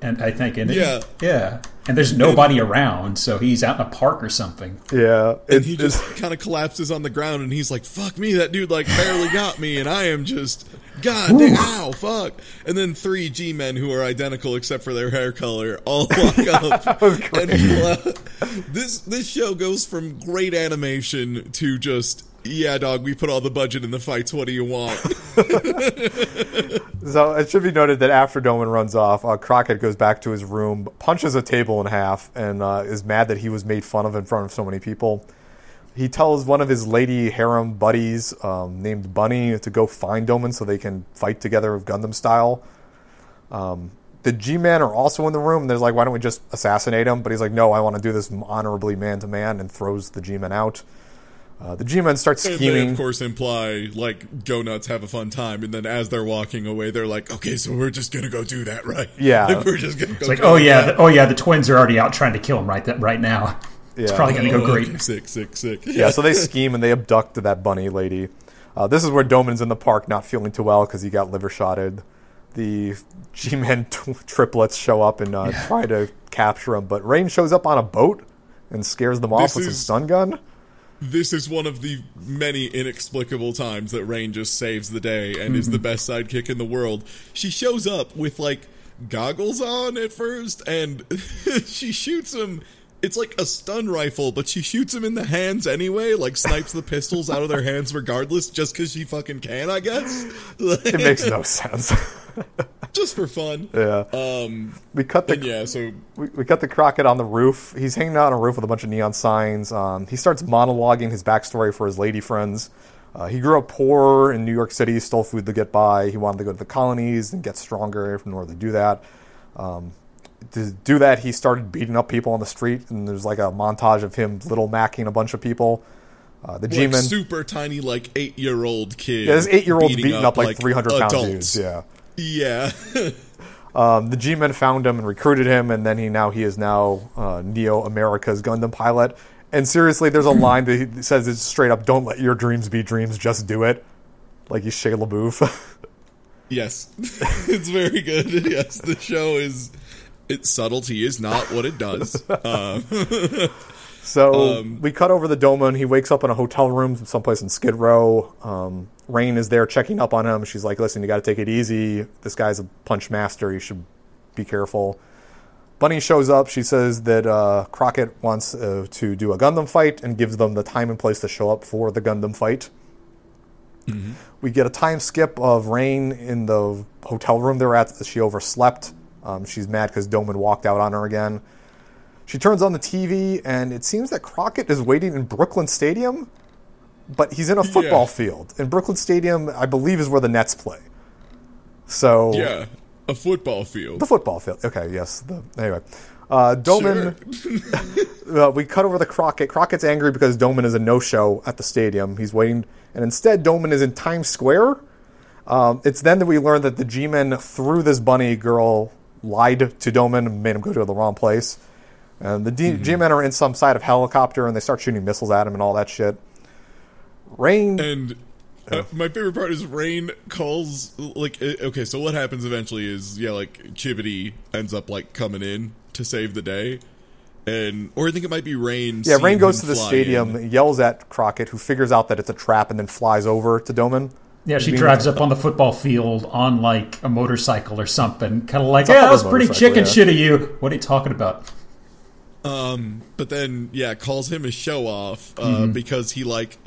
and I think. And yeah. He, yeah. And there's nobody and, around, so he's out in a park or something. Yeah. And he just kind of collapses on the ground, and he's like, fuck me, that dude, like, barely got me, and I am just... God damn, ow, fuck. And then three G-men who are identical except for their hair color all walk up. And, uh, this this show goes from great animation to just, yeah, dog, we put all the budget in the fights, what do you want? So it should be noted that after Domon runs off, uh, Crockett goes back to his room, punches a table in half, and uh, is mad that he was made fun of in front of so many people. He tells one of his lady harem buddies um, named Bunny to go find Domon so they can fight together with Gundam style. Um, the G-men are also in the room. They're like, why don't we just assassinate him? But he's like, no, I want to do this honorably man-to-man, and throws the G-men out. Uh, the G-men start scheming. And they, of course, imply, like, go nuts, have a fun time. And then as they're walking away, they're like, okay, so we're just going to go do that, right? Yeah. Like, we're just going to go like, oh, yeah, the, oh, yeah, the twins are already out trying to kill him right, that, right now. Yeah. It's probably going to go great. Sick, sick, sick. Yeah, so they scheme and they abduct that bunny lady. Uh, this is where Domon's in the park not feeling too well because he got liver-shotted. The G-Men t- triplets show up and uh, yeah. try to capture him, but Rain shows up on a boat and scares them off this with is, his stun gun. This is one of the many inexplicable times that Rain just saves the day and mm-hmm. is the best sidekick in the world. She shows up with, like, goggles on at first, and she shoots him. It's like a stun rifle, but she shoots him in the hands anyway, like snipes the pistols out of their hands regardless, just because she fucking can, I guess. It makes no sense. Just for fun. Yeah. Um, we cut the yeah, so we, we cut the Crocket on the roof. He's hanging out on a roof with a bunch of neon signs. Um, he starts monologuing his backstory for his lady friends. Uh, he grew up poor in New York City, stole food to get by. He wanted to go to the colonies and get stronger in order to do that. Um To do that, he started beating up people on the street, and there's like a montage of him little macking a bunch of people. Uh, the G-men, like super tiny, like eight year old kid. Yeah, this eight year old beating, beating up, up like three hundred pound dudes. Yeah, yeah. um, the G-men found him and recruited him, and then he now he is now uh, Neo America's Gundam pilot. And seriously, there's a line that he says it's straight up: "Don't let your dreams be dreams, just do it." Like he's Shia LaBeouf. Yes, it's very good. Yes, the show is. Its subtlety is not what it does. Uh, so um, we cut over the Domon. He wakes up in a hotel room someplace in Skid Row. Um, Rain is there checking up on him. She's like, listen, you got to take it easy. This guy's a punch master. You should be careful. Bunny shows up. She says that uh, Crocket wants uh, to do a Gundam fight and gives them the time and place to show up for the Gundam fight. Mm-hmm. We get a time skip of Rain in the hotel room they're at. She overslept. Um, she's mad because Domon walked out on her again. She turns on the T V, and it seems that Crocket is waiting in Brooklyn Stadium, but he's in a football yeah. field. And Brooklyn Stadium, I believe, is where the Nets play. So yeah, a football field. The football field. Okay, yes. The, anyway, Uh, Domon, sure. uh, we cut over to Crocket. Crocket's angry because Domon is a no-show at the stadium. He's waiting, and instead Domon is in Times Square. Um, it's then that we learn that the G-Men threw this bunny girl, lied to Domon, and made him go to the wrong place. And the D- mm-hmm. G-Men are in some side of helicopter, and they start shooting missiles at him and all that shit. Rain... And uh, my favorite part is Rain calls, like, okay, so what happens eventually is, yeah, like, Chibodee ends up, like, coming in to save the day. And, or I think it might be Rain. Yeah, Rain goes to the stadium, in. yells at Crocket, who figures out that it's a trap, and then flies over to Domon. Yeah, she drives up on the football field on, like, a motorcycle or something. Kind of like, yeah, that was pretty chicken yeah. shit of you. What are you talking about? Um, but then, yeah, calls him a show-off uh, mm-hmm. because he, like...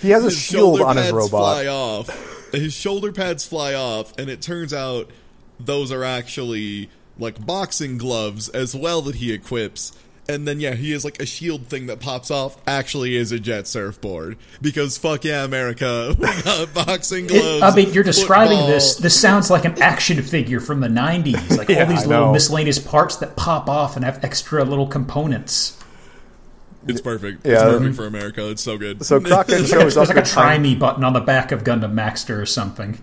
he has a shield on his robot. Fly off. His shoulder pads fly off, and it turns out those are actually, like, boxing gloves as well that he equips. And then, yeah, he has, like, a shield thing that pops off actually is a jet surfboard. Because, fuck yeah, America, we got boxing gloves. It, I mean, you're describing football. this. This sounds like an action figure from the nineties. Like, yeah, all these I little know. miscellaneous parts that pop off and have extra little components. It's perfect. Yeah. It's perfect for America. It's so good. So Crocket shows up. There's like a try-me button on the back of Gundam Maxter or something.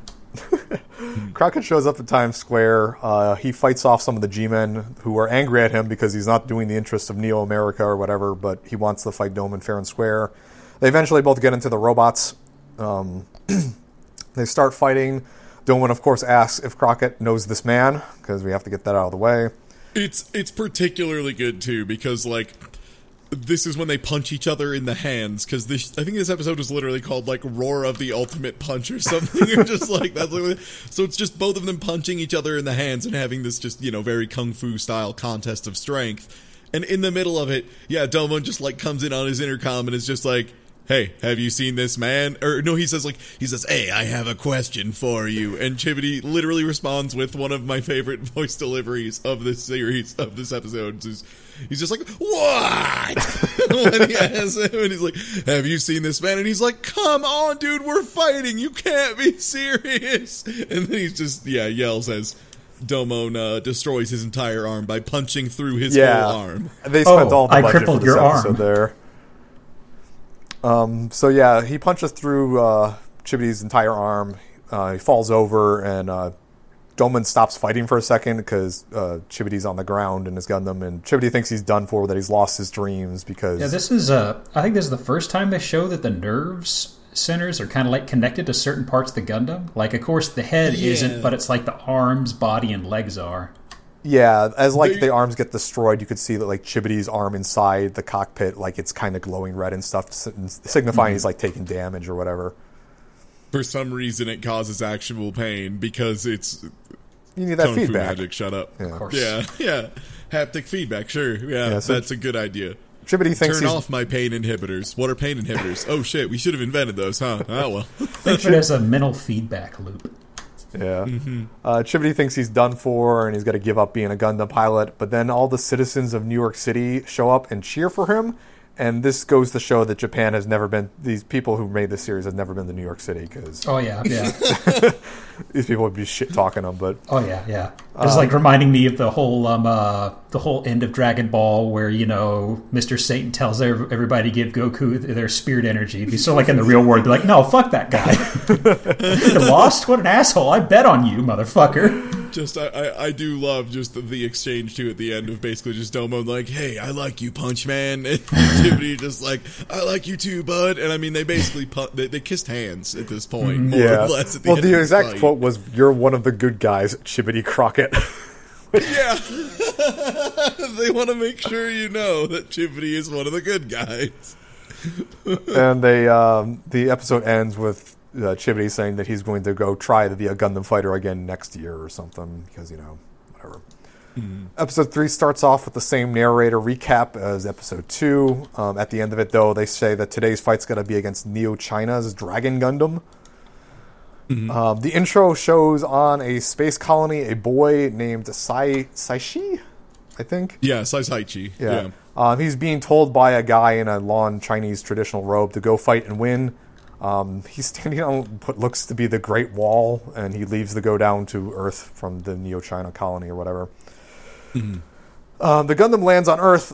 Crocket shows up at Times Square. Uh, he fights off some of the G-Men who are angry at him because he's not doing the interests of Neo America or whatever, but he wants to fight Domon fair and square. They eventually both get into the robots. Um, they start fighting. Domon, of course, asks if Crocket knows this man because we have to get that out of the way. It's it's particularly good too because like this is when they punch each other in the hands because this. I think this episode was literally called like "Roar of the Ultimate Punch" or something. You're just like that's like, so. It's just both of them punching each other in the hands and having this just you know very kung fu style contest of strength. And in the middle of it, yeah, Domon just like comes in on his intercom and is just like, "Hey, have you seen this man?" Or no, he says like he says, "Hey, I have a question for you." And Chibodee literally responds with one of my favorite voice deliveries of this series of this episode. Is, He's just like, what? When he asks him, and he's like, have you seen this man? And he's like, come on, dude, we're fighting. You can't be serious. And then he's just, yeah, yells as Domon uh, destroys his entire arm by punching through his yeah. whole arm. They spent oh, all the I budget for this episode arm. there. Um, so, yeah, he punches through uh, Chibity's entire arm. Uh, he falls over, and... Uh, Domon stops fighting for a second because uh, Chibity's on the ground in his Gundam, and Chibodee thinks he's done for, that he's lost his dreams because... Yeah, this is, uh, I think this is the first time they show that the nerves centers are kind of like connected to certain parts of the Gundam. Like, of course, the head yeah. isn't, but it's like the arms, body, and legs are. Yeah, as like they... the arms get destroyed, you could see that like Chibity's arm inside the cockpit, like it's kind of glowing red and stuff, signifying mm-hmm. he's like taking damage or whatever. For some reason, it causes actual pain because it's you need that kung feedback. Fu magic, shut up. Yeah. Of course. Yeah, yeah. Haptic feedback, sure. Yeah, yeah so that's a good idea. Chibodee thinks Turn he's... off my pain inhibitors. What are pain inhibitors? Oh, shit, we should have invented those, huh? Oh, well. It has a mental feedback loop. Yeah. Mm-hmm. Uh, Chibodee thinks he's done for and he's got to give up being a Gundam pilot, but then all the citizens of New York City show up and cheer for him. And this goes to show that Japan has never been... These people who made this series have never been to New York City, because... Oh, yeah, yeah. These people would be shit-talking them, but... Oh, yeah, yeah. It's um, like reminding me of the whole um, uh, the whole end of Dragon Ball where, you know, Mister Satan tells everybody to give Goku their spirit energy. It'd be so, like, in the real world, be like, no, fuck that guy. You lost? What an asshole. I bet on you, motherfucker. Just I, I, I do love just the, the exchange too at the end of basically just Domon like, hey, I like you, Punch Man, and Chibodee just like, I like you too, bud. And I mean they basically pu- they, they kissed hands at this point, more yeah. or less. At the well, end the of exact the quote was, "You're one of the good guys, Chibodee Crocket." Yeah, they want to make sure you know that Chibodee is one of the good guys. And they um, the episode ends with. Uh, Chibodee saying that he's going to go try to be a Gundam fighter again next year or something because, you know, whatever. Mm-hmm. Episode three starts off with the same narrator recap as episode two. Um, at the end of it, though, they say that today's fight's going to be against Neo China's Dragon Gundam. Mm-hmm. Um, the intro shows on a space colony a boy named Sai Saici, I think? Yeah, Sai Saici. Yeah. yeah. Um, he's being told by a guy in a long Chinese traditional robe to go fight and win. Um, he's standing on what looks to be the Great Wall, and he leaves to go down to Earth from the Neo China colony or whatever. Mm-hmm. Um, the Gundam lands on Earth.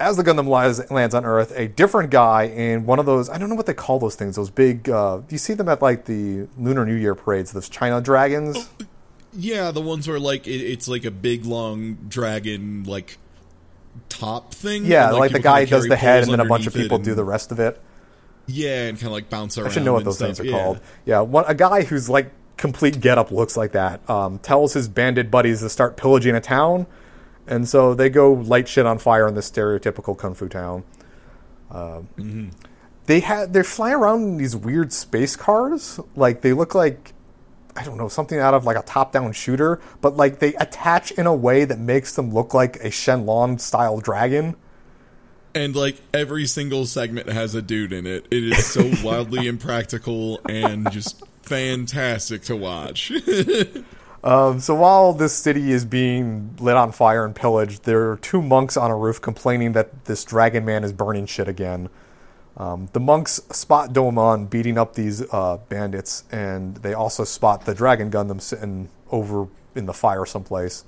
As the Gundam lies, lands on Earth, a different guy in one of those, I don't know what they call those things, those big, uh, you see them at like the Lunar New Year parades, those China dragons? Oh, yeah, the ones where like, it, it's like a big long dragon, like, top thing. Yeah, and, like, like the guy does the head and then a bunch of people and... do the rest of it. Yeah, and kind of like bounce around. I should know what those stuff. things are yeah. called. Yeah, one, a guy who's like complete getup looks like that um, tells his bandit buddies to start pillaging a town. And so they go light shit on fire in this stereotypical kung fu town. Uh, mm-hmm. They had they're flying around in these weird space cars, like they look like I don't know something out of like a top-down shooter, but like they attach in a way that makes them look like a Shenlong style dragon. And like every single segment has a dude in it. It is so wildly impractical and just fantastic to watch. Um, so while this city is being lit on fire and pillaged, there are two monks on a roof complaining that this dragon man is burning shit again. Um, the monks spot Domon beating up these uh, bandits, and they also spot the Dragon Gundam sitting over in the fire someplace.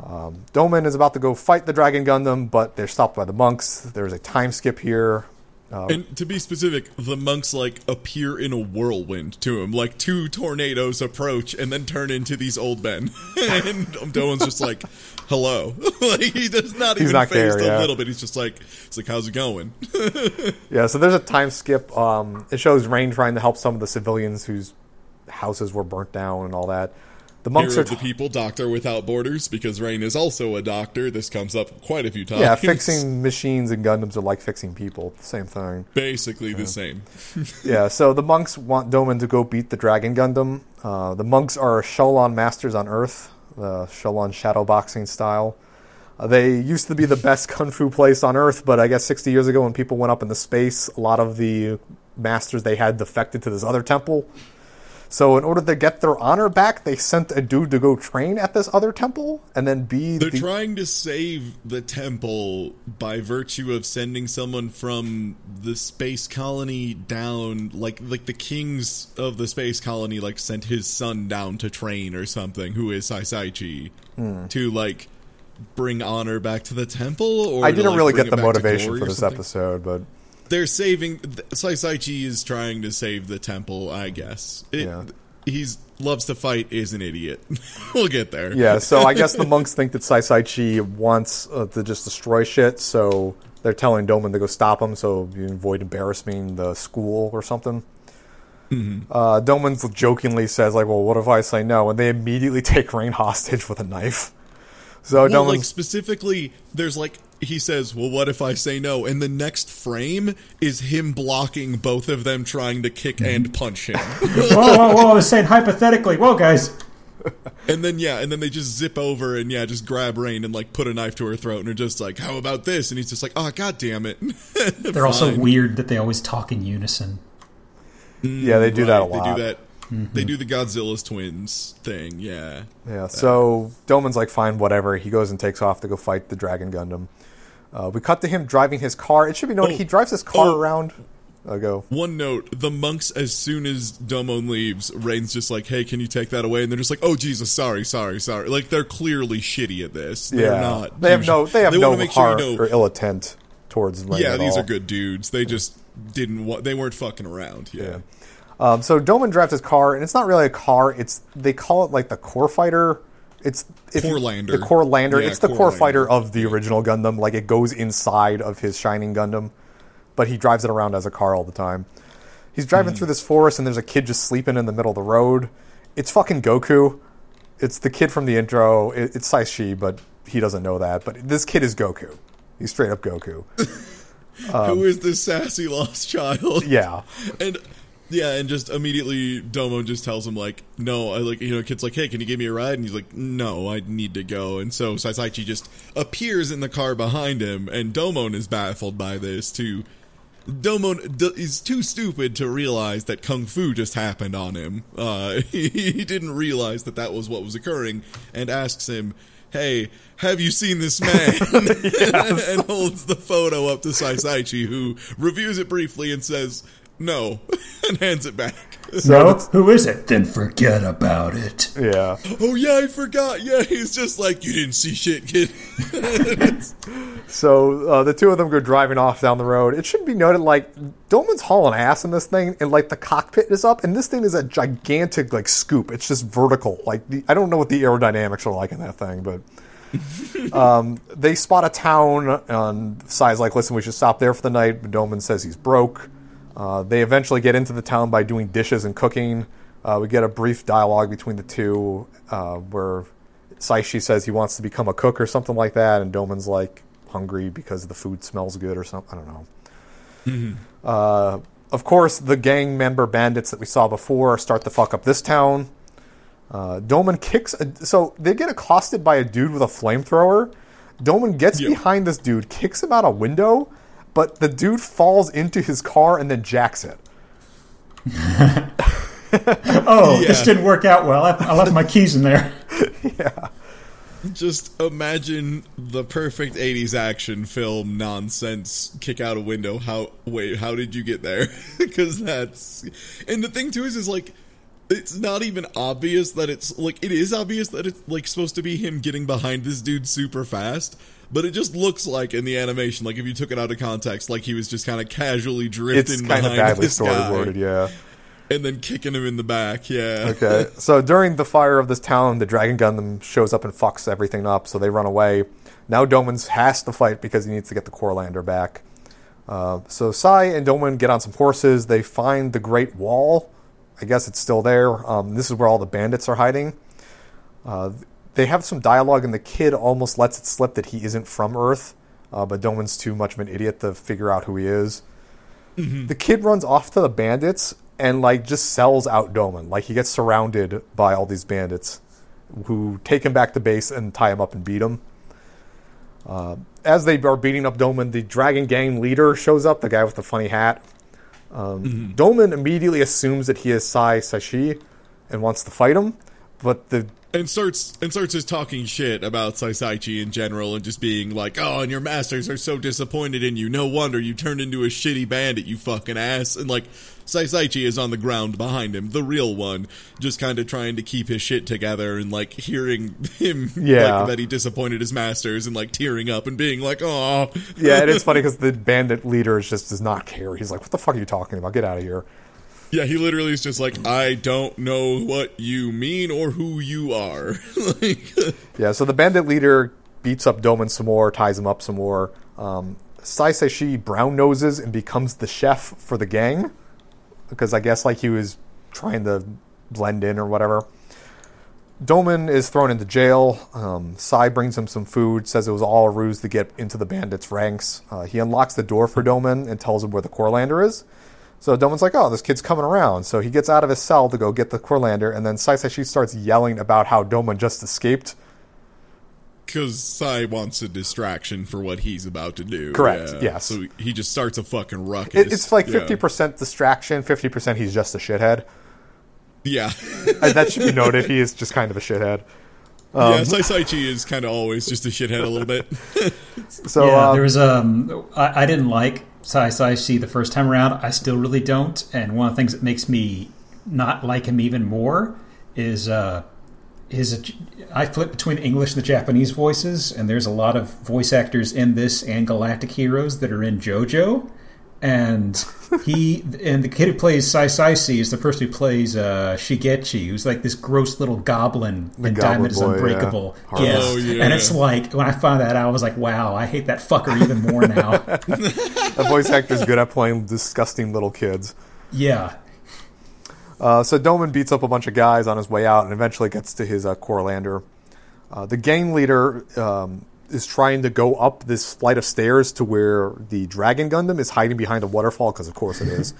Um, Domon is about to go fight the Dragon Gundam, but they're stopped by the monks. There's a time skip here. Uh, and to be specific, the monks, like, appear in a whirlwind to him. Like, two tornadoes approach and then turn into these old men. And Doan's just like, hello. Like, he does not He's even not phased there, yeah. a little bit. He's just like, it's like, how's it going? Yeah, so there's a time skip. Um, it shows Rain trying to help some of the civilians whose houses were burnt down and all that. The monks Hero are t- the people, Doctor Without Borders, because Rain is also a doctor. This comes up quite a few times. Yeah, fixing machines and Gundams are like fixing people. Same thing. Basically yeah. the same. Yeah, so the monks want Domon to go beat the Dragon Gundam. Uh, the monks are Shaolin masters on Earth, the uh, Shaolin shadow boxing style. Uh, they used to be the best kung fu place on Earth, but I guess sixty years ago when people went up into space, a lot of the masters they had defected to this other temple. So in order to get their honor back, they sent a dude to go train at this other temple and then be... They're the... trying to save the temple by virtue of sending someone from the space colony down, like like the kings of the space colony, like sent his son down to train or something, who is Sai Saici, hmm. to like bring honor back to the temple. Or I didn't to, like, really get the motivation for this something. episode, but... They're saving... Sai Saici is trying to save the temple, I guess. It, yeah. He's loves to fight, is an idiot. We'll get there. Yeah, so I guess the monks think that Sai Saici wants uh, to just destroy shit, so they're telling Domon to go stop him so you avoid embarrassing the school or something. Mm-hmm. Uh, Doman's jokingly says, like, well, what if I say no? And they immediately take Rain hostage with a knife. So well, like, specifically, there's like... He says, well, what if I say no? And the next frame is him blocking both of them trying to kick and punch him. whoa, whoa, whoa. I was saying hypothetically. Whoa, guys. And then, yeah, and then they just zip over and, yeah, just grab Rain and, like, put a knife to her throat. And they're just like, how about this? And he's just like, oh, God damn it. They're also weird that they always talk in unison. Mm, yeah, they do right. that a lot. They do that. Mm-hmm. They do the Godzilla's twins thing, yeah. Yeah, so uh, Doman's like, fine, whatever. He goes and takes off to go fight the Dragon Gundam. Uh, we cut to him driving his car. It should be noted oh, he drives his car oh, around. I'll go. One note, the monks, as soon as Domon leaves, Rain's just like, hey, can you take that away? And they're just like, oh, Jesus, sorry, sorry, sorry. Like, they're clearly shitty at this. They're yeah. not. They have no, they have they no heart sure you know, or ill intent towards Rain Yeah, at these all. are good dudes. They just didn't wa- They weren't fucking around. Yeah. yeah. Um, so Domon drives his car, and it's not really a car. It's they call it like the Core Fighter. It's, it's Core Lander. The Core Lander. Yeah, it's the Core, Core Fighter of the original Gundam. Like it goes inside of his Shining Gundam, but he drives it around as a car all the time. He's driving mm. through this forest, and there's a kid just sleeping in the middle of the road. It's fucking Goku. It's the kid from the intro. It, it's Saici, but he doesn't know that. But this kid is Goku. He's straight up Goku. um, Who is this sassy lost child? Yeah, and. Yeah, and just immediately Domon just tells him, like, no, I like, you know, kid's like, hey, can you give me a ride? And he's like, no, I need to go. And so Sai Saici just appears in the car behind him, and Domon is baffled by this, too. Domon d- is too stupid to realize that Kung Fu just happened on him. Uh, he, he didn't realize that that was what was occurring, and asks him, hey, have you seen this man? And holds the photo up to Sai Saici, who reviews it briefly and says... no, and hands it back. So, who is it? Then forget about it. Yeah. Oh, yeah, I forgot. Yeah, he's just like, you didn't see shit, kid. So uh, the two of them go driving off down the road. It should be noted, like, Domon's hauling ass in this thing, and, like, the cockpit is up, and this thing is a gigantic, like, scoop. It's just vertical. Like, the, I don't know what the aerodynamics are like in that thing, but... um, they spot a town, and Sai's like, listen, we should stop there for the night, but Domon says he's broke. Uh, they eventually get into the town by doing dishes and cooking. Uh, we get a brief dialogue between the two uh, where Saici says he wants to become a cook or something like that, and Domon's like hungry because the food smells good or something. I don't know. Mm-hmm. Uh, of course, the gang member bandits that we saw before start to fuck up this town. Uh, Domon kicks... A, so they get accosted by a dude with a flamethrower. Domon gets yep. behind this dude, kicks him out a window, but the dude falls into his car and then jacks it. oh, yeah. This didn't work out well. I, I left my keys in there. yeah. Just imagine the perfect eighties action film nonsense kick out a window. How Wait, how did you get there? Because that's... And the thing, too, is, is like... It's not even obvious that it's, like, it is obvious that it's, like, supposed to be him getting behind this dude super fast, but it just looks like in the animation, like, if you took it out of context, like, he was just kind of casually drifting behind this guy. It's kind of badly story-worded, yeah. And then kicking him in the back, yeah. Okay, so during the fire of this town, the Dragon Gundam shows up and fucks everything up, so they run away. Now Domon has to fight because he needs to get the Core Lander back. Uh, so Sai and Domon get on some horses. They find the Great Wall. I guess it's still there. Um, this is where all the bandits are hiding. Uh, they have some dialogue, and the kid almost lets it slip that he isn't from Earth, uh, but Domon's too much of an idiot to figure out who he is. Mm-hmm. The kid runs off to the bandits and, like, just sells out Domon. Like, he gets surrounded by all these bandits who take him back to base and tie him up and beat him. Uh, as they are beating up Domon, the Dragon Gang leader shows up, the guy with the funny hat. Um, mm-hmm. Domon immediately assumes that he is Sai Saici and wants to fight him, but the and starts and starts just talking shit about Sai Saici in general and just being like, "Oh, and your masters are so disappointed in you. No wonder you turned into a shitty bandit, you fucking ass." And like Sai Saici is on the ground behind him, the real one, just kind of trying to keep his shit together and like hearing him yeah. like, that he disappointed his masters and like tearing up and being like, "Oh." Yeah, and it's funny because the bandit leader just does not care. He's like, "What the fuck are you talking about? Get out of here." Yeah, he literally is just like, I don't know what you mean or who you are. like, yeah, so the bandit leader beats up Domon some more, ties him up some more. Um, Sai Saici brown noses and becomes the chef for the gang. Because I guess like he was trying to blend in or whatever. Domon is thrown into jail. Um, Sai brings him some food, says it was all a ruse to get into the bandits' ranks. Uh, he unlocks the door for Domon and tells him where the Core Lander is. So Domon's like, oh, this kid's coming around. So he gets out of his cell to go get the Core Lander, and then Sai Saici starts yelling about how Domon just escaped. Because Sai wants a distraction for what he's about to do. Correct, yeah. yes. So he just starts a fucking ruckus. It, it's like yeah. fifty percent distraction, fifty percent he's just a shithead. Yeah. That should be noted. He is just kind of a shithead. Um, yeah, Sai Saici is kind of always just a shithead a little bit. so yeah, um, there was um, I, I didn't like Sai Saici the first time around. I still really don't. And one of the things that makes me not like him even more is uh, his. I flip between English and the Japanese voices, and there's a lot of voice actors in this and Galactic Heroes that are in JoJo. And he and the kid who plays Sai Saici is the person who plays uh, Shigechi, who's like this gross little goblin the in goblin Diamond Boy, is Unbreakable. Yeah. Yes. Oh, yeah. And it's like, when I found that out, I was like, wow, I hate that fucker even more now. That voice actor's good at playing disgusting little kids. Yeah. Uh, so Domon beats up a bunch of guys on his way out and eventually gets to his uh, Core Lander. Uh, the gang leader... Um, is trying to go up this flight of stairs to where the Dragon Gundam is hiding behind a waterfall, because of course it is.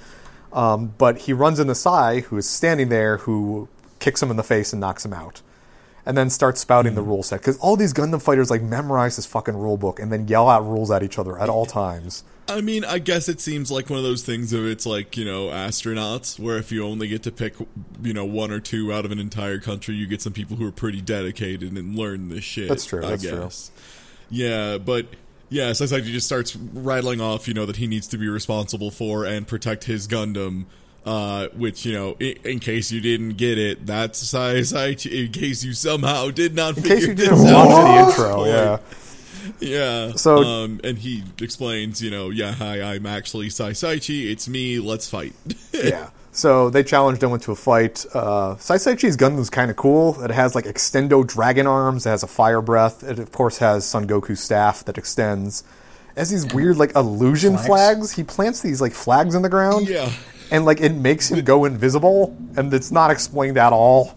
um, but he runs into Sai, who is standing there, who kicks him in the face and knocks him out. And then starts spouting mm. the rule set. Because all these Gundam fighters, like, memorize this fucking rule book and then yell out rules at each other at all times. I mean, I guess it seems like one of those things of it's like, you know, astronauts, where if you only get to pick, you know, one or two out of an entire country, you get some people who are pretty dedicated and learn this shit. That's true, I that's guess. true. Yeah, but Yeah, Sai Saici just starts rattling off, you know, that he needs to be responsible for and protect his Gundam, uh, which, you know, in, in case you didn't get it, that's Sai Saici, in case you somehow did not in figure this out. In case you didn't watch the intro, yeah. Yeah, so, um, and he explains, you know, yeah, hi, I'm actually Sai Saici, it's me, let's fight. Yeah, so they challenged him into a fight. Uh, Sai Saichi's Gundam's kind of cool. It has, like, extendo dragon arms, it has a fire breath, it, of course, has Son Goku's staff that extends. It has these weird, like, illusion flags. flags. He plants these, like, flags in the ground, yeah, and, like, it makes him go invisible, and it's not explained at all.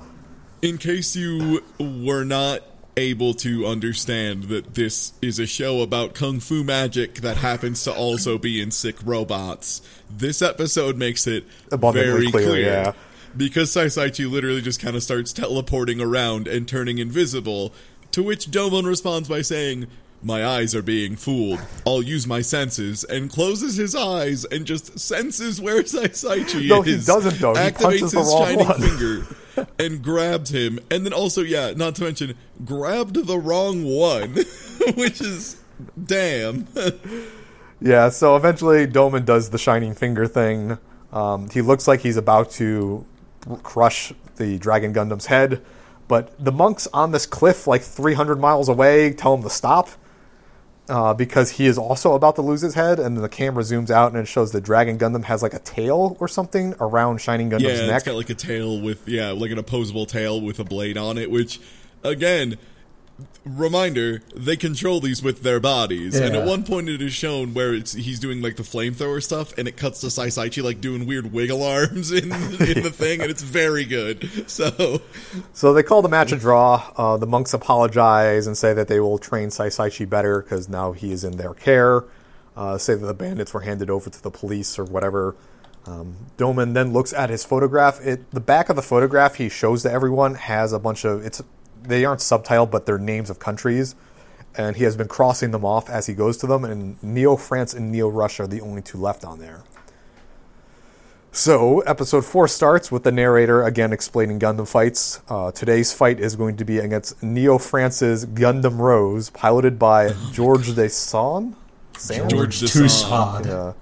In case you were not able to understand that this is a show about kung fu magic that happens to also be in sick robots, this episode makes it abundantly very clear, clear yeah. because Sai Saici literally just kind of starts teleporting around and turning invisible, to which Domon responds by saying, "My eyes are being fooled, I'll use my senses," and closes his eyes and just senses where Sai Saici no, is. No, he doesn't though, he punches the wrong one. Activates his shining finger. And grabbed him, and then also, yeah, not to mention, grabbed the wrong one, which is, damn. Yeah, so eventually Domon does the Shining Finger thing. Um, he looks like he's about to crush the Dragon Gundam's head, but the monks on this cliff, like three hundred miles away, tell him to stop, uh, because he is also about to lose his head, and the camera zooms out and it shows the Dragon Gundam has like a tail or something around Shining Gundam's yeah, neck. Yeah, it's got like a tail with, yeah, like an opposable tail with a blade on it, which, again, reminder, they control these with their bodies, yeah. and at one point it is shown where it's he's doing like the flamethrower stuff, and it cuts to Sai Saici like doing weird wiggle arms in, in the thing, and it's very good. So so they call the match a draw. Uh, the monks apologize and say that they will train Sai Saici better because now he is in their care. Uh, say that the bandits were handed over to the police or whatever. Um, Domon then looks at his photograph. It the back of the photograph he shows to everyone has a bunch of... it's. They aren't subtitled, but they're names of countries, and he has been crossing them off as he goes to them, and Neo France and Neo Russia are the only two left on there. So, episode four starts with the narrator, again, explaining Gundam fights. Uh, today's fight is going to be against Neo France's Gundam Rose, piloted by oh George de Sand? Sand? George de Sand. Yeah.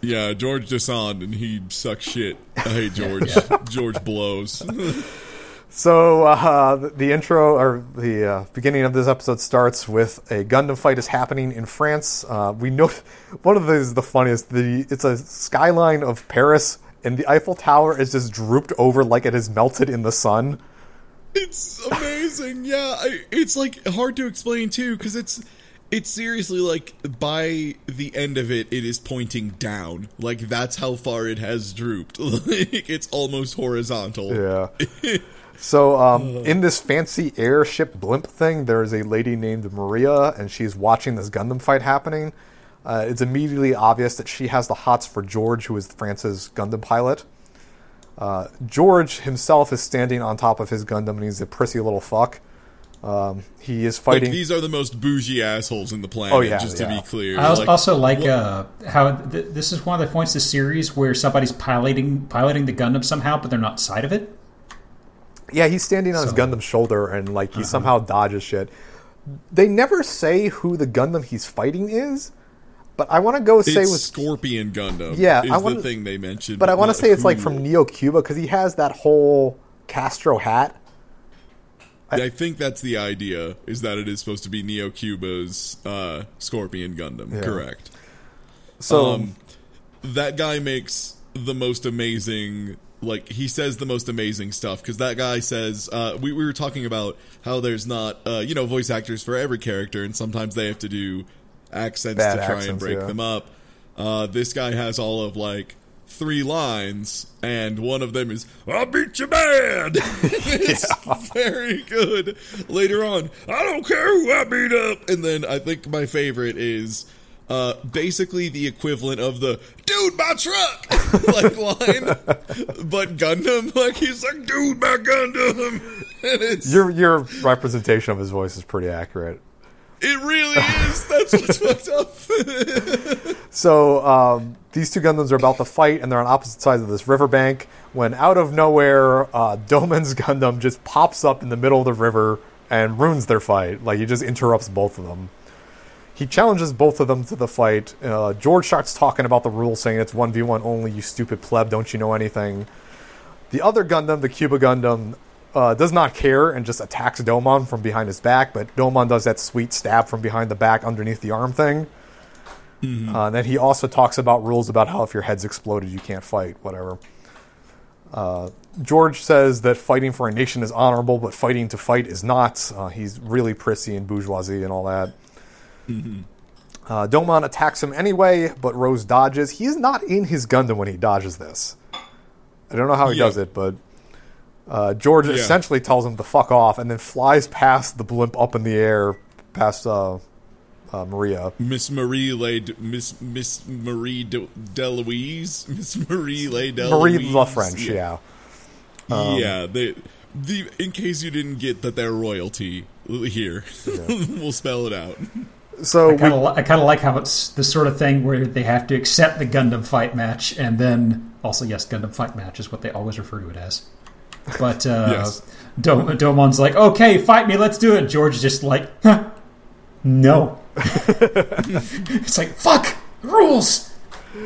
yeah, George de Sand, and he sucks shit. I hate George. yeah. George blows. So uh, the intro, or the uh, beginning of this episode starts with a Gundam fight is happening in France. Uh, we know one of these is the funniest. The it's a skyline of Paris, and the Eiffel Tower is just drooped over like it has melted in the sun. It's amazing, yeah. I, it's like hard to explain too, because it's it's seriously like by the end of it, it is pointing down. Like that's how far it has drooped. Like it's almost horizontal. Yeah. So, um, in this fancy airship blimp thing, there is a lady named Maria, and she's watching this Gundam fight happening. Uh, it's immediately obvious that she has the hots for George, who is France's Gundam pilot. Uh, George himself is standing on top of his Gundam, and he's a prissy little fuck. Um, he is fighting... Like, these are the most bougie assholes in the planet, oh, yeah, just yeah. to be clear. I like, also like uh, how th- this is one of the points of the series where somebody's piloting piloting the Gundam somehow, but they're not side of it. Yeah, he's standing on so, his Gundam's shoulder, and like he uh-huh. somehow dodges shit. They never say who the Gundam he's fighting is, but I want to go say it's with Scorpion Gundam. Yeah, is I wanna, the thing they mentioned. But I want to say it's like from Neo Cuba because he has that whole Castro hat. I, I think that's the idea: is that it is supposed to be Neo Cuba's uh, Scorpion Gundam. Yeah. Correct. So um, that guy makes the most amazing. Like, he says the most amazing stuff, because that guy says, uh, we, we were talking about how there's not, uh, you know, voice actors for every character, and sometimes they have to do accents Bad to try accents, and break yeah. them up. Uh, this guy has all of, like, three lines, and one of them is, "I'll beat you bad!" It's yeah. very good. Later on, "I don't care who I beat up!" And then I think my favorite is... Uh, basically the equivalent of the "dude, my truck" like line, but Gundam. Like he's like, "Dude, my Gundam." And it's, your your representation of his voice is pretty accurate. It really is. That's what's fucked up. So um, these two Gundams are about to fight, and they're on opposite sides of this riverbank. When out of nowhere, uh, Doman's Gundam just pops up in the middle of the river and ruins their fight. Like, it just interrupts both of them. He challenges both of them to the fight. Uh, George starts talking about the rules, saying it's one v one only, you stupid pleb, don't you know anything? The other Gundam, the Cuba Gundam, uh, does not care and just attacks Domon from behind his back, but Domon does that sweet stab from behind the back underneath the arm thing. Mm-hmm. Uh, and then he also talks about rules about how if your head's exploded, you can't fight, whatever. Uh, George says that fighting for a nation is honorable, but fighting to fight is not. Uh, he's really prissy and bourgeoisie and all that. Mm-hmm. Uh, Domon attacks him anyway, but Rose dodges. He's not in his Gundam when he dodges this. I don't know how he yeah. does it, but uh, George yeah. essentially tells him to fuck off and then flies past the blimp up in the air, past... Uh, Uh, Maria. Miss Marie Le... De, Miss Miss Marie De, Deloise? Miss Marie Le Deloise? Marie La French, yeah. Yeah, um, yeah they, the, in case you didn't get that they're royalty here, yeah. we'll spell it out. So I kind of li- like how it's this sort of thing where they have to accept the Gundam fight match, and then, also, yes, Gundam fight match is what they always refer to it as. But uh, yes. Dom- Domon's like, okay, fight me, let's do it. George is just like, huh, no. It's like, fuck rules,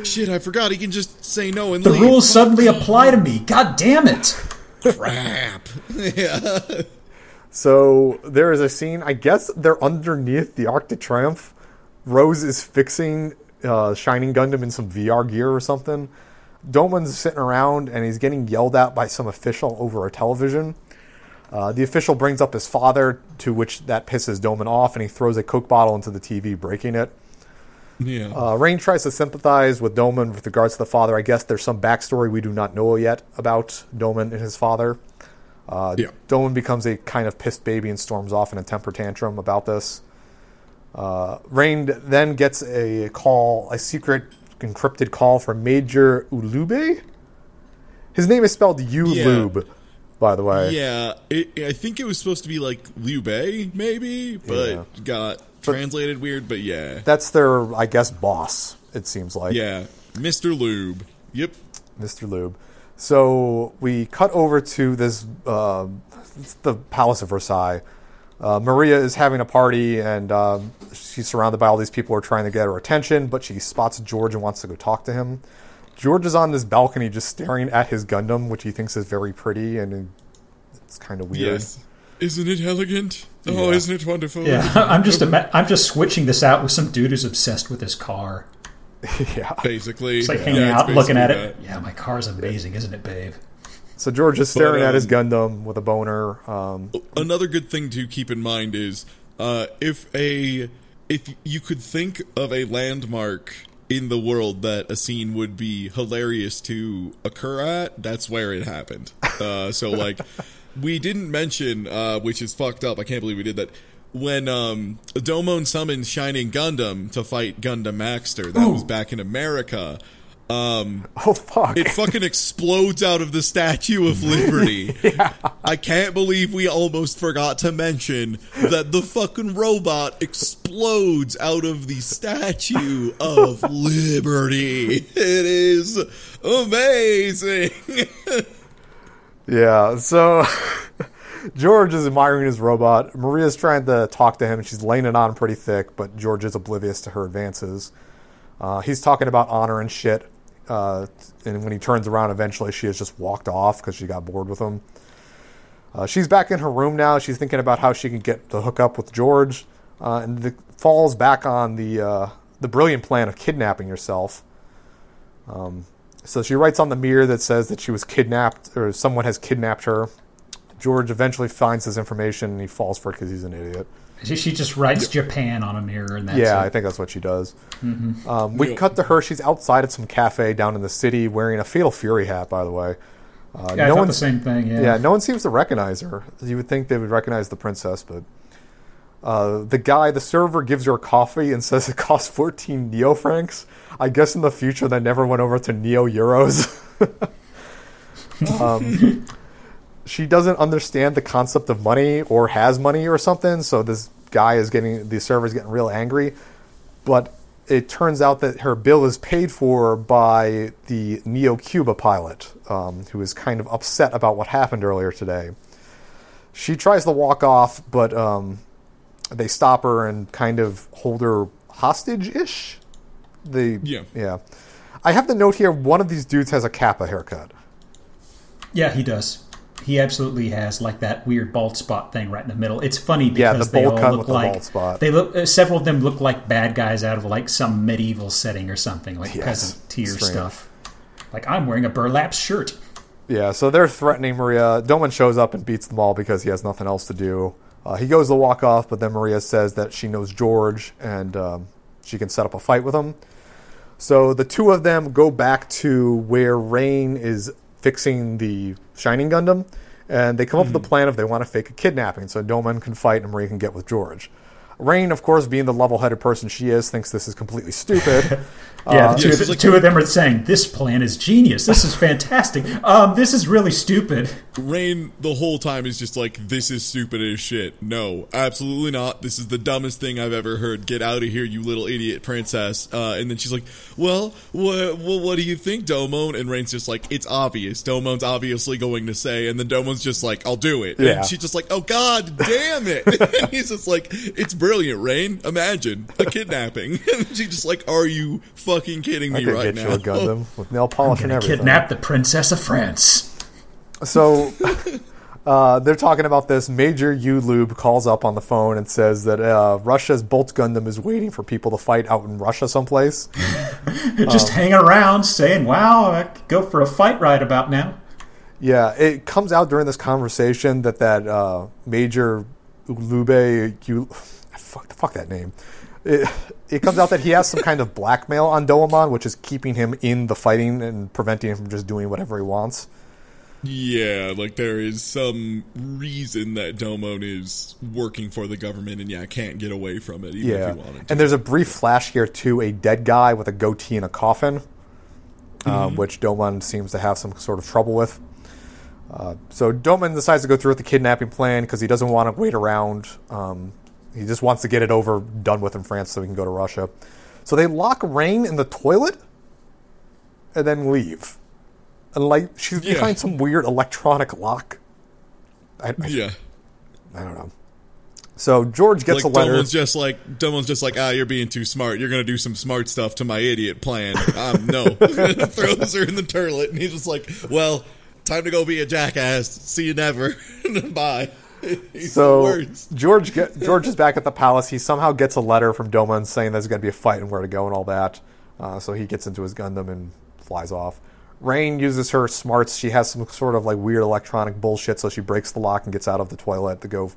shit, I forgot he can just say no and the leave. Rules fuck suddenly me. Apply to me, god damn it. Crap. Yeah. So there is a scene, I guess they're underneath the Arc de Triomphe. Rose is fixing uh, Shining Gundam in some V R gear or something. Domon's sitting around and he's getting yelled at by some official over a television. Uh, the official brings up his father, to which that pisses Domon off, and he throws a Coke bottle into the T V, breaking it. Yeah. Uh, Rain tries to sympathize with Domon with regards to the father. I guess there's some backstory we do not know yet about Domon and his father. Uh, yeah. Domon becomes a kind of pissed baby and storms off in a temper tantrum about this. Uh, Rain then gets a call, a secret encrypted call from Major Ulube. His name is spelled U-Lube. Yeah. By the way, yeah, it, I think it was supposed to be like Liu Bei, maybe, but yeah. got translated but weird. But yeah, that's their, I guess, boss. It seems like, yeah, Mister Lube. Yep, Mister Lube. So we cut over to this, uh, it's the Palace of Versailles. Uh, Maria is having a party, and um, she's surrounded by all these people who are trying to get her attention. But she spots George and wants to go talk to him. George is on this balcony just staring at his Gundam, which he thinks is very pretty, and it's kind of weird. Yes. Isn't it elegant? Oh, yeah. Isn't it wonderful? Yeah, I'm just ima- I'm just switching this out with some dude who's obsessed with his car. Yeah. Basically. It's like hanging yeah, out, looking at it. That. Yeah, my car's amazing, isn't it, babe? So George is staring but, um, at his Gundam with a boner. Um, another good thing to keep in mind is uh, if a if you could think of a landmark in the world that a scene would be hilarious to occur at, that's where it happened. Uh, so, like, we didn't mention, uh, which is fucked up, I can't believe we did that, when um, Domon summoned Shining Gundam to fight Gundam Maxter, that Ooh. was back in America. Um, oh, fuck. It fucking explodes out of the Statue of Liberty. Yeah. I can't believe we almost forgot to mention that the fucking robot explodes out of the Statue of Liberty. It is amazing. Yeah, so George is admiring his robot. Maria's trying to talk to him, and she's laying it on pretty thick, but George is oblivious to her advances. Uh, he's talking about honor and shit. Uh, and when he turns around, eventually she has just walked off because she got bored with him. Uh, she's back in her room now. She's thinking about how she can get to hook up with George, uh, and the, falls back on the uh, the brilliant plan of kidnapping yourself. Um, so she writes on the mirror that says that she was kidnapped, or someone has kidnapped her. George eventually finds this information and he falls for it because he's an idiot. She just writes Japan on a mirror, and that's yeah, it. I think that's what she does. Mm-hmm. Um, we yeah. cut to her. She's outside at some cafe down in the city, wearing a Fatal Fury hat. By the way, uh, yeah, no I thought one, the same thing. Yeah. yeah, no one seems to recognize her. You would think they would recognize the princess, but uh, the guy, the server, gives her a coffee and says it costs fourteen Neo francs. I guess in the future that never went over to Neo Euros. um, she doesn't understand the concept of money or has money or something, so this guy is getting, the server's getting real angry, but it turns out that her bill is paid for by the Neo Cuba pilot, um, who is kind of upset about what happened earlier today. She tries to walk off, but um, they stop her and kind of hold her hostage-ish. The yeah. yeah. I have the note here, one of these dudes has a Kappa haircut. Yeah, he does. He absolutely has, like, that weird bald spot thing right in the middle. It's funny because yeah, the they all look with like the bald spot. They look. Uh, several of them look like bad guys out of like some medieval setting or something, like yes. peasant tier Strange. stuff. Like, I'm wearing a burlap shirt. Yeah, so they're threatening Maria. Domon shows up and beats them all because he has nothing else to do. Uh, he goes to walk off, but then Maria says that she knows George and um, she can set up a fight with him. So the two of them go back to where Rain is fixing the Shining Gundam, and they come up mm. with a plan if they want to fake a kidnapping so Domon can fight and Maria can get with George. Rain, of course, being the level-headed person she is, thinks this is completely stupid. yeah, uh, the two, yeah, the two of them are saying, this plan is genius. This is fantastic. Um, this is really stupid. Rain, the whole time, is just like, this is stupid as shit. No, absolutely not. This is the dumbest thing I've ever heard. Get out of here, you little idiot princess. Uh, and then she's like, well, wh- wh- what do you think, Domon? And Rain's just like, it's obvious. Domon's obviously going to say. And then Domon's just like, I'll do it. Yeah. And she's just like, oh, god damn it. And he's just like, it's brilliant, Rain. Imagine a kidnapping. And she's just like, "Are you fucking kidding me right now?" I could get you a Gundam with nail polish and everything. Kidnap the princess of France. So uh, they're talking about this. Major Ulube calls up on the phone and says that uh, Russia's Bolt Gundam is waiting for people to fight out in Russia someplace. Just um, hanging around, saying, "Wow, I could go for a fight right about now." Yeah, it comes out during this conversation that that uh, Major Ulube. U- Fuck, fuck that name. It, it comes out that he has some kind of blackmail on Domon, which is keeping him in the fighting and preventing him from just doing whatever he wants. Yeah, like there is some reason that Domon is working for the government and yeah, can't get away from it even yeah. if he wanted to. And there's a brief flash here to a dead guy with a goatee in a coffin, mm-hmm. uh, which Domon seems to have some sort of trouble with. Uh, so Domon decides to go through with the kidnapping plan because he doesn't want to wait around. Um, He just wants to get it over, done with in France so he can go to Russia. So they lock Rain in the toilet and then leave. And, like, she's yeah. behind some weird electronic lock. I, I, yeah. I don't know. So George gets like, a letter. Domon's just like, Domon's just like, ah, you're being too smart. You're going to do some smart stuff to my idiot plan. Um, no. Throws her in the toilet and he's just like, well, time to go be a jackass. See you never. Bye. So George get, George is back at the palace. He somehow gets a letter from Domon saying there's going to be a fight and where to go and all that. Uh, so he gets into his Gundam and flies off. Rain uses her smarts. She has some sort of like weird electronic bullshit, so she breaks the lock and gets out of the toilet to go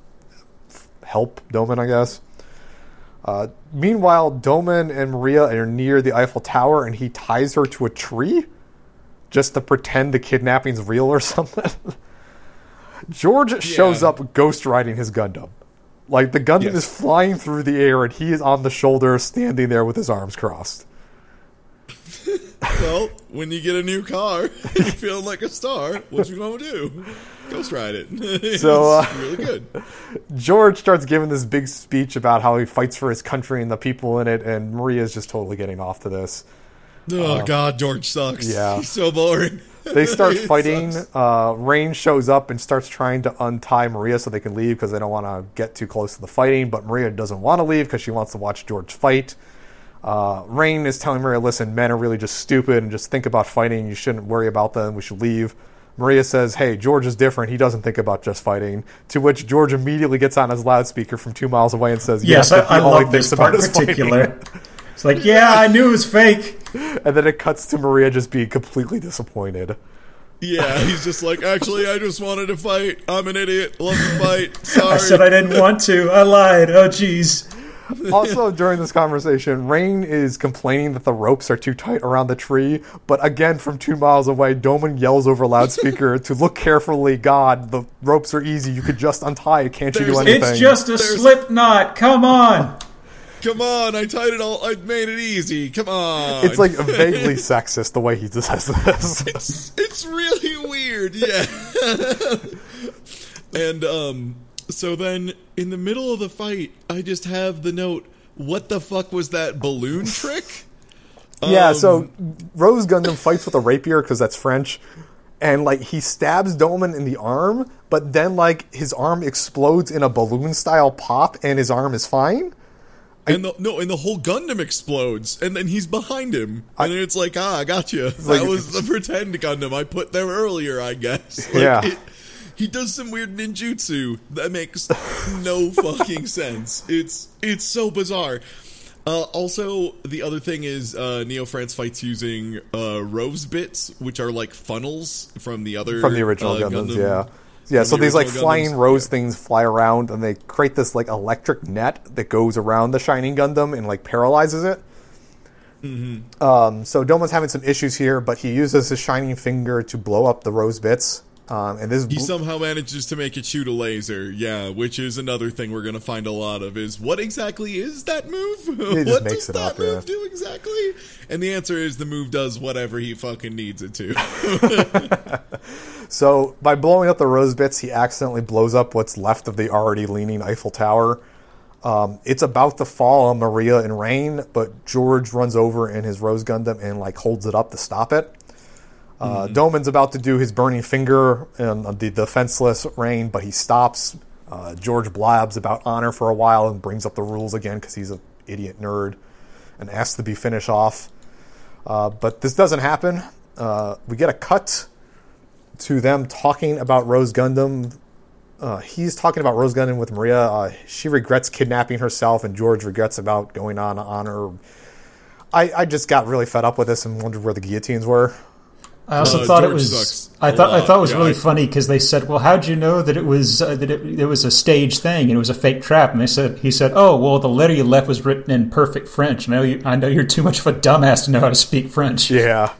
f- help Domon, I guess. Uh, meanwhile, Domon and Maria are near the Eiffel Tower, and he ties her to a tree just to pretend the kidnapping's real or something. George yeah. shows up ghost riding his Gundam. Like, the Gundam yes. is flying through the air, and he is on the shoulder, standing there with his arms crossed. Well, when you get a new car, and you feel like a star, what you gonna do? Ghost ride it. So, it's uh, really good. George starts giving this big speech about how he fights for his country and the people in it, and Maria's just totally getting off to this. Oh, um, God, George sucks. Yeah. He's so boring. They start fighting. Uh, Rain shows up and starts trying to untie Maria so they can leave because they don't want to get too close to the fighting. But Maria doesn't want to leave because she wants to watch George fight. Uh, Rain is telling Maria, listen, men are really just stupid and just think about fighting. You shouldn't worry about them. We should leave. Maria says, hey, George is different. He doesn't think about just fighting. To which George immediately gets on his loudspeaker from two miles away and says, yes, yes I, I love this part in particular. It's like, yeah, I knew it was fake. And then it cuts to Maria just being completely disappointed. Yeah, he's just like, actually, I just wanted to fight. I'm an idiot. Love to fight. Sorry. I said I didn't want to. I lied. Oh, jeez. Also, during this conversation, Rain is complaining that the ropes are too tight around the tree. But again, from two miles away, Domon yells over loudspeaker to look carefully. God, the ropes are easy. You could just untie it. Can't There's, you do anything? It's just a There's... slip knot. Come on. Come on, I tied it all. I made it easy. Come on. It's like vaguely sexist the way he says this. It's, it's really weird, yeah. And um, so then in the middle of the fight, I just have the note, what the fuck was that balloon trick? Yeah, um, so Rose Gundam fights with a rapier because that's French. And, like, he stabs Domon in the arm, but then, like, his arm explodes in a balloon-style pop and his arm is fine. And the, no, and the whole Gundam explodes, and then he's behind him, and I, it's like, ah, I got you. That like, was the pretend Gundam I put there earlier, I guess. Like, yeah, it, he does some weird ninjutsu that makes no fucking sense. It's it's so bizarre. Uh, also, the other thing is uh, Neo France fights using uh, Rose bits, which are like funnels from the other from the original uh, Gundams. Gundam. Yeah. Yeah, so the these, like, Gundams, flying rose yeah. things fly around, and they create this, like, electric net that goes around the Shining Gundam and, like, paralyzes it. Mm-hmm. Um, so Domon's having some issues here, but he uses his Shining Finger to blow up the rose bits. Um, and this He bl- somehow manages to make it shoot a laser, yeah, which is another thing we're going to find a lot of, is what exactly is that move? What does that up, move yeah. do exactly? And the answer is the move does whatever he fucking needs it to. So, by blowing up the rose bits, he accidentally blows up what's left of the already leaning Eiffel Tower. Um, it's about to fall on Maria and Rain, but George runs over in his Rose Gundam and, like, holds it up to stop it. Uh, mm-hmm. Domon's about to do his burning finger on the defenseless Rain, but he stops. Uh, George blabs about honor for a while and brings up the rules again because he's an idiot nerd and asks to be finished off. Uh, but this doesn't happen. Uh, we get a cut to them talking about Rose Gundam. Uh, he's talking about Rose Gundam with Maria. Uh, she regrets kidnapping herself, and George regrets about going on honor. I, I just got really fed up with this and wondered where the guillotines were. I also uh, thought George it was. I thought lot. I thought it was yeah, really I, funny because they said, "Well, how'd you know that it was uh, that it, it was a stage thing and it was a fake trap?" And they said, "He said, oh, well, the letter you left was written in perfect French. I know you, I know you're too much of a dumbass to know how to speak French." Yeah.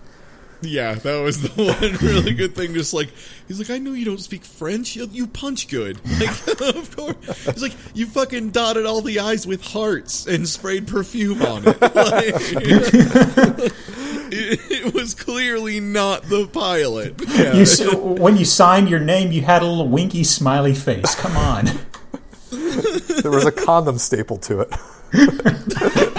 Yeah, that was the one really good thing. Just like, he's like, I know you don't speak French. You, you punch good. Like, of course. He's like, you fucking dotted all the I's with hearts and sprayed perfume on it. Like, it, it was clearly not the pilot. Yeah. You, when you signed your name, you had a little winky smiley face. Come on. There was a condom staple to it.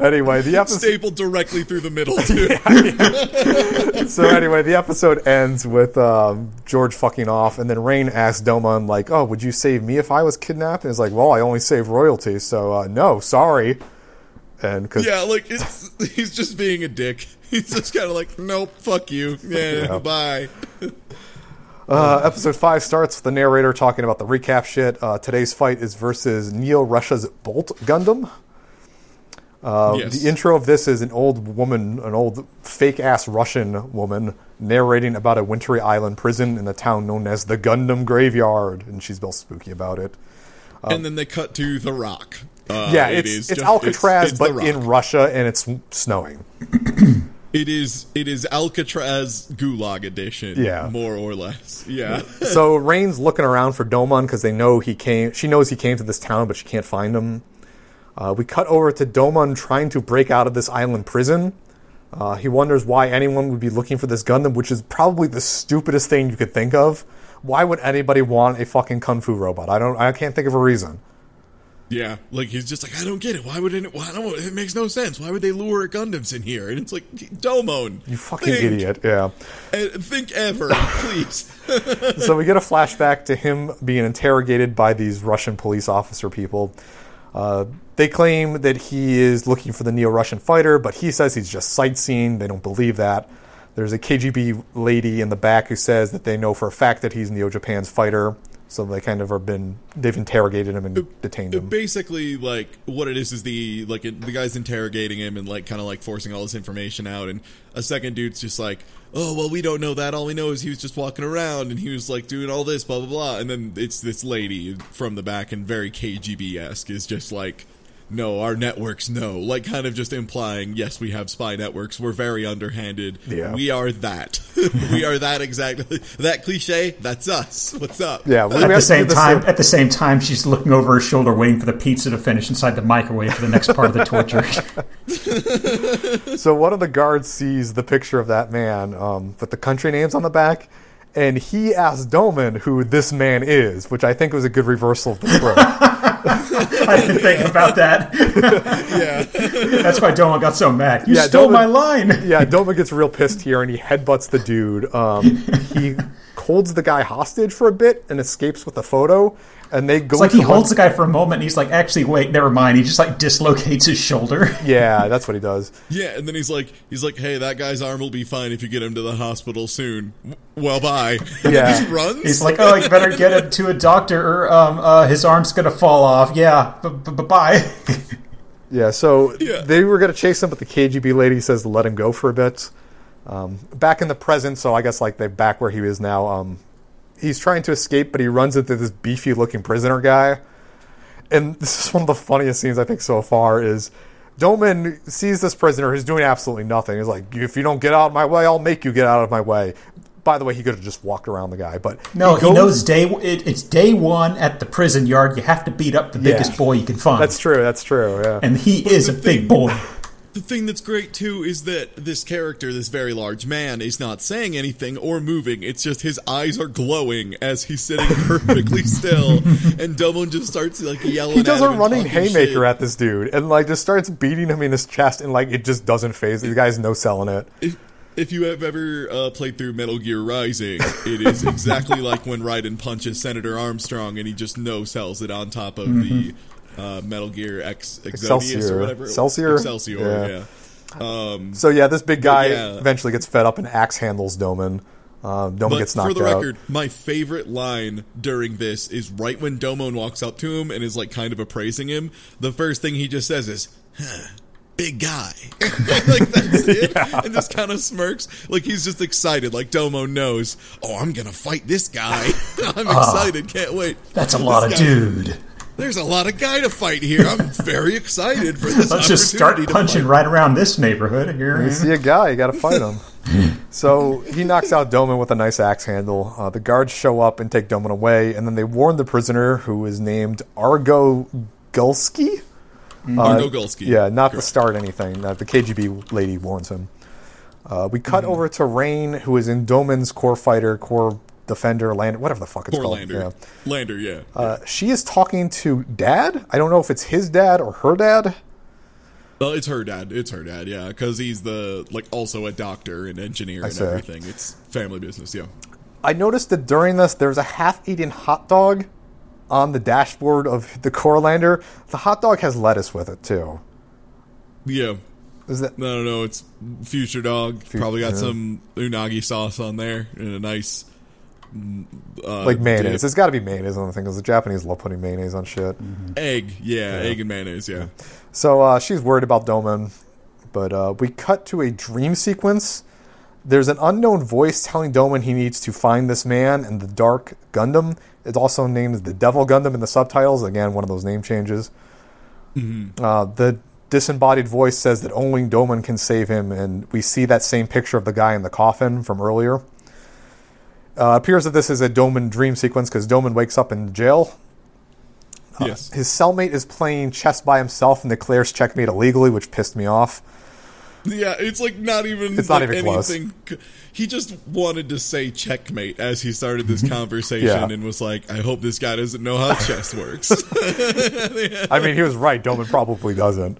Anyway, the episode stapled directly through the middle, too. Yeah, yeah. So anyway, the episode ends with um, George fucking off, and then Rain asks Domon, like, "Oh, would you save me if I was kidnapped?" And he's like, "Well, I only save royalty, so uh, no, sorry." And cause yeah, like it's, he's just being a dick. He's just kind of like, "Nope, fuck you, yeah, yeah. bye." Uh, episode five starts with the narrator talking about the recap shit. Uh, today's fight is versus Neo Russia's Bolt Gundam. Uh, yes. The intro of this is an old woman, an old fake-ass Russian woman, narrating about a wintry island prison in a town known as the Gundam Graveyard, and she's real spooky about it. Um, and then they cut to The Rock. Uh, yeah, it's, it is it's just, Alcatraz, it's, it's but in Russia, and it's snowing. It is it is Alcatraz Gulag Edition, yeah. more or less. Yeah. So Rain's looking around for Domon because they know he came. She knows he came to this town, but she can't find him. Uh, we cut over to Domon trying to break out of this island prison. Uh, he wonders why anyone would be looking for this Gundam, which is probably the stupidest thing you could think of. Why would anybody want a fucking kung fu robot? I don't. I can't think of a reason. Yeah, like he's just like, I don't get it. Why would it? Why don't? It makes no sense. Why would they lure Gundams in here? And it's like, Domon, you fucking think, idiot. Yeah, think ever, please. So we get a flashback to him being interrogated by these Russian police officer people. Uh, they claim that he is looking for the Neo-Russian fighter, but he says he's just sightseeing. They don't believe that. There's a K G B lady in the back who says that they know for a fact that he's Neo-Japan's fighter. So they kind of are been they've interrogated him and it, detained him. Basically, like what it is is the like the guy's interrogating him and like kind of like forcing all this information out. And a second dude's just like, oh well, we don't know that. All we know is he was just walking around and he was like doing all this, blah blah blah. And then it's this lady from the back and very K G B-esque is just like, no, our networks know. Like kind of just implying, yes, we have spy networks. We're very underhanded. Yeah. We are that. We are that exactly. That cliche, that's us. What's up? Yeah. At the same time, same. at the same time, she's looking over her shoulder waiting for the pizza to finish inside the microwave for the next part of the torture. So one of the guards sees the picture of that man um, with the country names on the back, and he asks Domon who this man is, which I think was a good reversal of the script. I didn't think about that. Yeah, that's why Domon got so mad. You yeah, stole Domon, my line. Yeah, Domon gets real pissed here, and he headbutts the dude. Um, he holds the guy hostage for a bit and escapes with a photo. and they go. It's like he holds one... the guy for a moment, and he's like, "Actually, wait, never mind." He just like dislocates his shoulder. Yeah, that's what he does. Yeah, and then he's like, he's like, "Hey, that guy's arm will be fine if you get him to the hospital soon." Well, bye. Yeah, he runs. He's like, "Oh, you better get him to a doctor, or um, uh, his arm's gonna fall off." Yeah, bye. Yeah, so yeah. They were going to chase him, but the K G B lady says let him go for a bit. Um, back in the present, so I guess like they're back where he is now. Um, he's trying to escape, but he runs into this beefy-looking prisoner guy. And this is one of the funniest scenes, I think, so far, is Domon sees this prisoner who's doing absolutely nothing. He's like, if you don't get out of my way, I'll make you get out of my way. By the way, he could have just walked around the guy, but no, he, goes, he knows day. It, it's day one at the prison yard. You have to beat up the yeah, biggest boy you can find. That's true. That's true. Yeah, and he but is a thing, big boy. The thing that's great too is that this character, this very large man, is not saying anything or moving. It's just his eyes are glowing as he's sitting perfectly still, and Domon just starts like yelling. He does at him a running haymaker shit. At this dude, and like just starts beating him in his chest, and like it just doesn't phase the guy's no selling it. it If you have ever uh, played through Metal Gear Rising, it is exactly like when Raiden punches Senator Armstrong and he just no-sells it on top of mm-hmm. the uh, Metal Gear X Excelsior or whatever. Excelsior? Excelsior, yeah. yeah. Um, so, yeah, this big guy yeah. eventually gets fed up and axe handles Domon. Uh, Domon but gets knocked out. For the out. record, my favorite line during this is right when Domon walks up to him and is like kind of appraising him, the first thing he just says is, huh. Big guy. Like, that's it. Yeah. And just kind of smirks. Like, he's just excited. Like, Domon knows, oh, I'm going to fight this guy. I'm uh, excited. Can't wait. That's a lot this of guy. Dude. There's a lot of guy to fight here. I'm very excited for this. Let's just start punching right around this neighborhood. Here. You see a guy, you got to fight him. So he knocks out Domon with a nice axe handle. Uh, the guards show up and take Domon away. And then they warn the prisoner, who is named Argo Gulskii. Uh, Argo Gulskii. Yeah, not Correct. to start anything. Uh, the K G B lady warns him. Uh, we cut mm-hmm. over to Rain, who is in Domon's Core Fighter, Core Defender, Lander, whatever the fuck it's Core called. Lander. Yeah. Lander, yeah. Uh, yeah. She is talking to Dad. I don't know if it's his dad or her dad. Well, it's her dad. It's her dad, yeah, because he's the like also a doctor and engineer I and see. everything. It's family business, yeah. I noticed that during this, there's a half-eaten hot dog on the dashboard of the Core Lander. The hot dog has lettuce with it, too. Yeah. Is that... No, no, no. It's Future Dog. Future. Probably got some unagi sauce on there and a nice... Uh, like mayonnaise. Dip. There's got to be mayonnaise on the thing, because the Japanese love putting mayonnaise on shit. Mm-hmm. Egg. Yeah, yeah, egg and mayonnaise, yeah. yeah. So uh, she's worried about Domon, but uh, we cut to a dream sequence. There's an unknown voice telling Domon he needs to find this man and the Dark Gundam. It's also named the Devil Gundam in the subtitles. Again, one of those name changes. Mm-hmm. Uh, the disembodied voice says that only Domon can save him, and we see that same picture of the guy in the coffin from earlier. Uh, appears that this is a Domon dream sequence, because Domon wakes up in jail. Uh, yes. His cellmate is playing chess by himself and declares checkmate illegally, which pissed me off. Yeah, it's like not even, it's not like even anything. Close. He just wanted to say checkmate as he started this conversation yeah. and was like, I hope this guy doesn't know how chess works. yeah. I mean, he was right. Domon probably doesn't.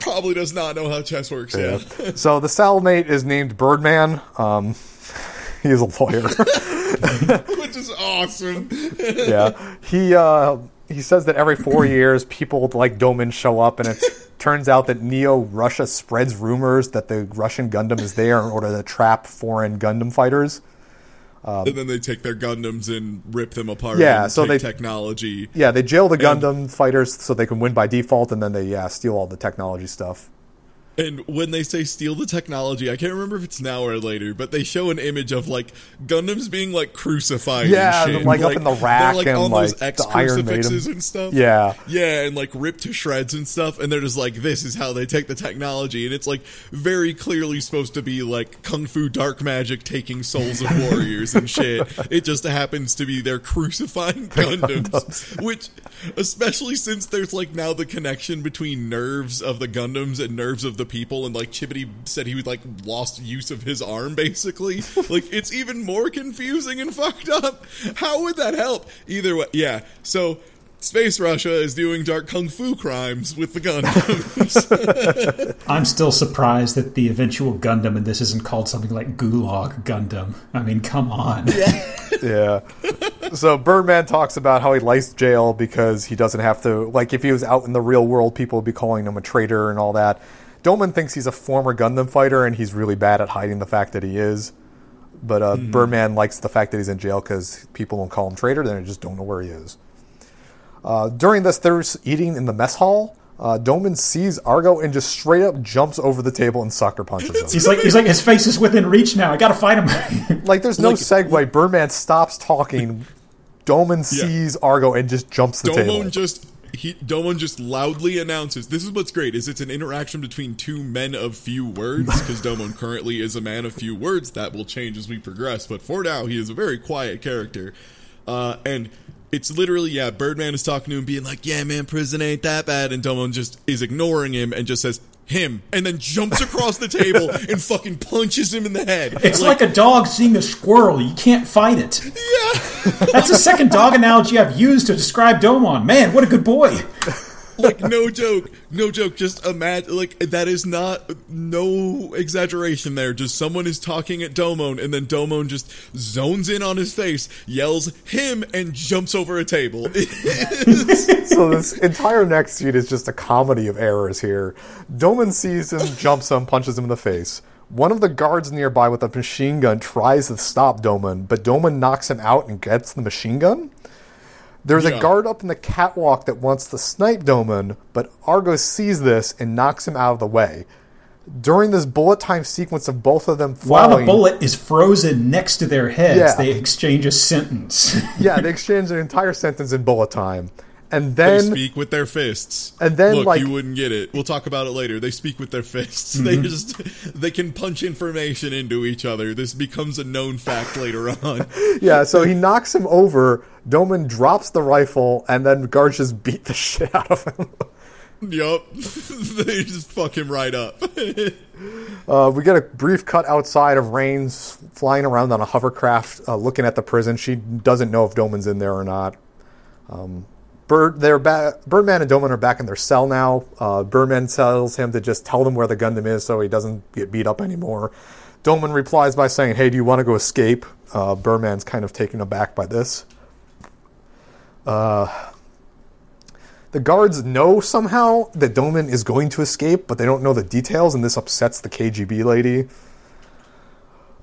Probably does not know how chess works, yeah. yeah. So the cellmate is named Birdman. Um, he is a lawyer. Which is awesome. yeah. He, uh, he says that every four years, people like Domon show up, and it's... Turns out that Neo Russia spreads rumors that the Russian Gundam is there in order to trap foreign Gundam fighters. Um, and then they take their Gundams and rip them apart. Yeah, and so take they technology. Yeah, they jail the Gundam and, fighters so they can win by default, and then they yeah steal all the technology stuff. And when they say steal the technology, I can't remember if it's now or later, but they show an image of like Gundams being like crucified. Yeah, and shit. Like, like up in the rack like, and all like those X the crucifixes and stuff. Yeah, yeah, and like ripped to shreds and stuff. And they're just like, this is how they take the technology, and it's like very clearly supposed to be like kung fu dark magic taking souls of warriors and shit. It just happens to be they're crucifying Gundams, Gundams, which especially since there's like now the connection between nerves of the Gundams and nerves of the people, and like Chibodee said he would like lost use of his arm basically. Like it's even more confusing and fucked up. How would that help? Either way, yeah. So Space Russia is doing dark kung fu crimes with the Gundams. I'm still surprised that the eventual Gundam in this isn't called something like Gulag Gundam. I mean, come on. Yeah. yeah. So Birdman talks about how he likes jail because he doesn't have to, like, if he was out in the real world, people would be calling him a traitor and all that. Domon thinks he's a former Gundam fighter, and he's really bad at hiding the fact that he is. But uh, mm. Birdman likes the fact that he's in jail because people don't call him traitor, then they just don't know where he is. Uh, during this, they're eating in the mess hall. Uh, Domon sees Argo and just straight up jumps over the table and sucker punches him. He's like, he's like, his face is within reach now. I gotta fight him. Like, there's no like, segue. Birdman stops talking. Domon sees yeah. Argo and just jumps the Domon table. Just, he, Domon just loudly announces, this is what's great, is it's an interaction between two men of few words, because Domon currently is a man of few words. That will change as we progress, but for now, he is a very quiet character. Uh, and... It's literally, yeah, Birdman is talking to him, being like, yeah, man, prison ain't that bad, and Domon just is ignoring him and just says, him, and then jumps across the table and fucking punches him in the head. It's like, like a dog seeing a squirrel. You can't fight it. Yeah. That's the second dog analogy I've used to describe Domon. Man, what a good boy. Like, no joke. No joke. Just imagine, like, that is not, no exaggeration there. Just someone is talking at Domon, and then Domon just zones in on his face, yells, him, and jumps over a table. So this entire next scene is just a comedy of errors here. Domon sees him, jumps him, punches him in the face. One of the guards nearby with a machine gun tries to stop Domon, but Domon knocks him out and gets the machine gun. There's yeah. a guard up in the catwalk that wants to snipe Domon, but Argo sees this and knocks him out of the way. During this bullet time sequence of both of them falling... While the bullet is frozen next to their heads, yeah. they exchange a sentence. yeah, they exchange an entire sentence in bullet time. And then... They speak with their fists. And then, Look, like... you wouldn't get it. We'll talk about it later. They speak with their fists. Mm-hmm. They just... They can punch information into each other. This becomes a known fact later on. Yeah, so he knocks him over... Domon drops the rifle, and then guards just beat the shit out of him. Yup. They just fuck him right up. uh, we get a brief cut outside of Rain flying around on a hovercraft, uh, looking at the prison. She doesn't know if Doman's in there or not. Um, Bird, they're ba- Birdman and Domon are back in their cell now. Uh, Birdman tells him to just tell them where the Gundam is so he doesn't get beat up anymore. Domon replies by saying, hey, do you want to go escape? Uh, Birdman's kind of taken aback by this. Uh, the guards know somehow that Domon is going to escape, but they don't know the details, and this upsets the K G B lady.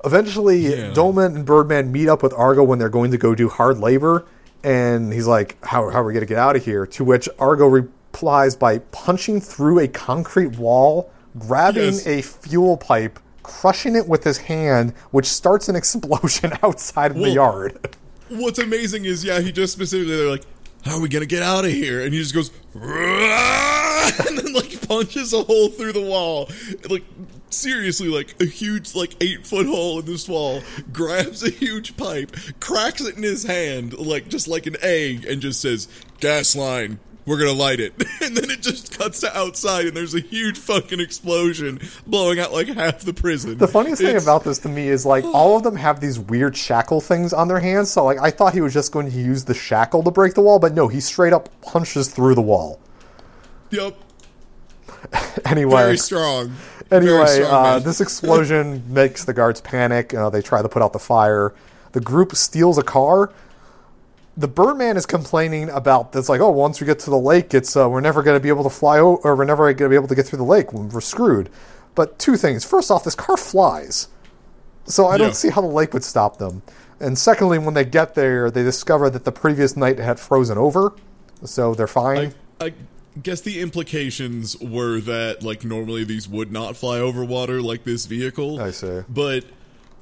Eventually, yeah. Domon and Birdman meet up with Argo when they're going to go do hard labor, and he's like, how, how are we going to get out of here? To which Argo replies by punching through a concrete wall, grabbing yes. a fuel pipe, crushing it with his hand, which starts an explosion outside Whoa. of the yard. What's amazing is, yeah, he just specifically, they're like, how are we going to get out of here? And he just goes, and then, like, punches a hole through the wall. Like, seriously, like, a huge, like, eight-foot hole in this wall, grabs a huge pipe, cracks it in his hand, like, just like an egg, and just says, gas line. We're going to light it. And then it just cuts to outside, and there's a huge fucking explosion blowing out, like, half the prison. The funniest it's... thing about this to me is, like, all of them have these weird shackle things on their hands. So, like, I thought he was just going to use the shackle to break the wall, but no, he straight up punches through the wall. Yep. Anyway. Very strong. Anyway, Very strong, uh, this explosion makes the guards panic. Uh, they try to put out the fire. The group steals a car. The Birdman is complaining about this, like, oh, once we get to the lake, it's uh, we're never going to be able to fly over, or we're never going to be able to get through the lake. We're screwed. But two things. First off, this car flies. So I yeah. don't see how the lake would stop them. And secondly, when they get there, they discover that the previous night had frozen over. So they're fine. I, I guess the implications were that, like, normally these would not fly over water like this vehicle. I see. But...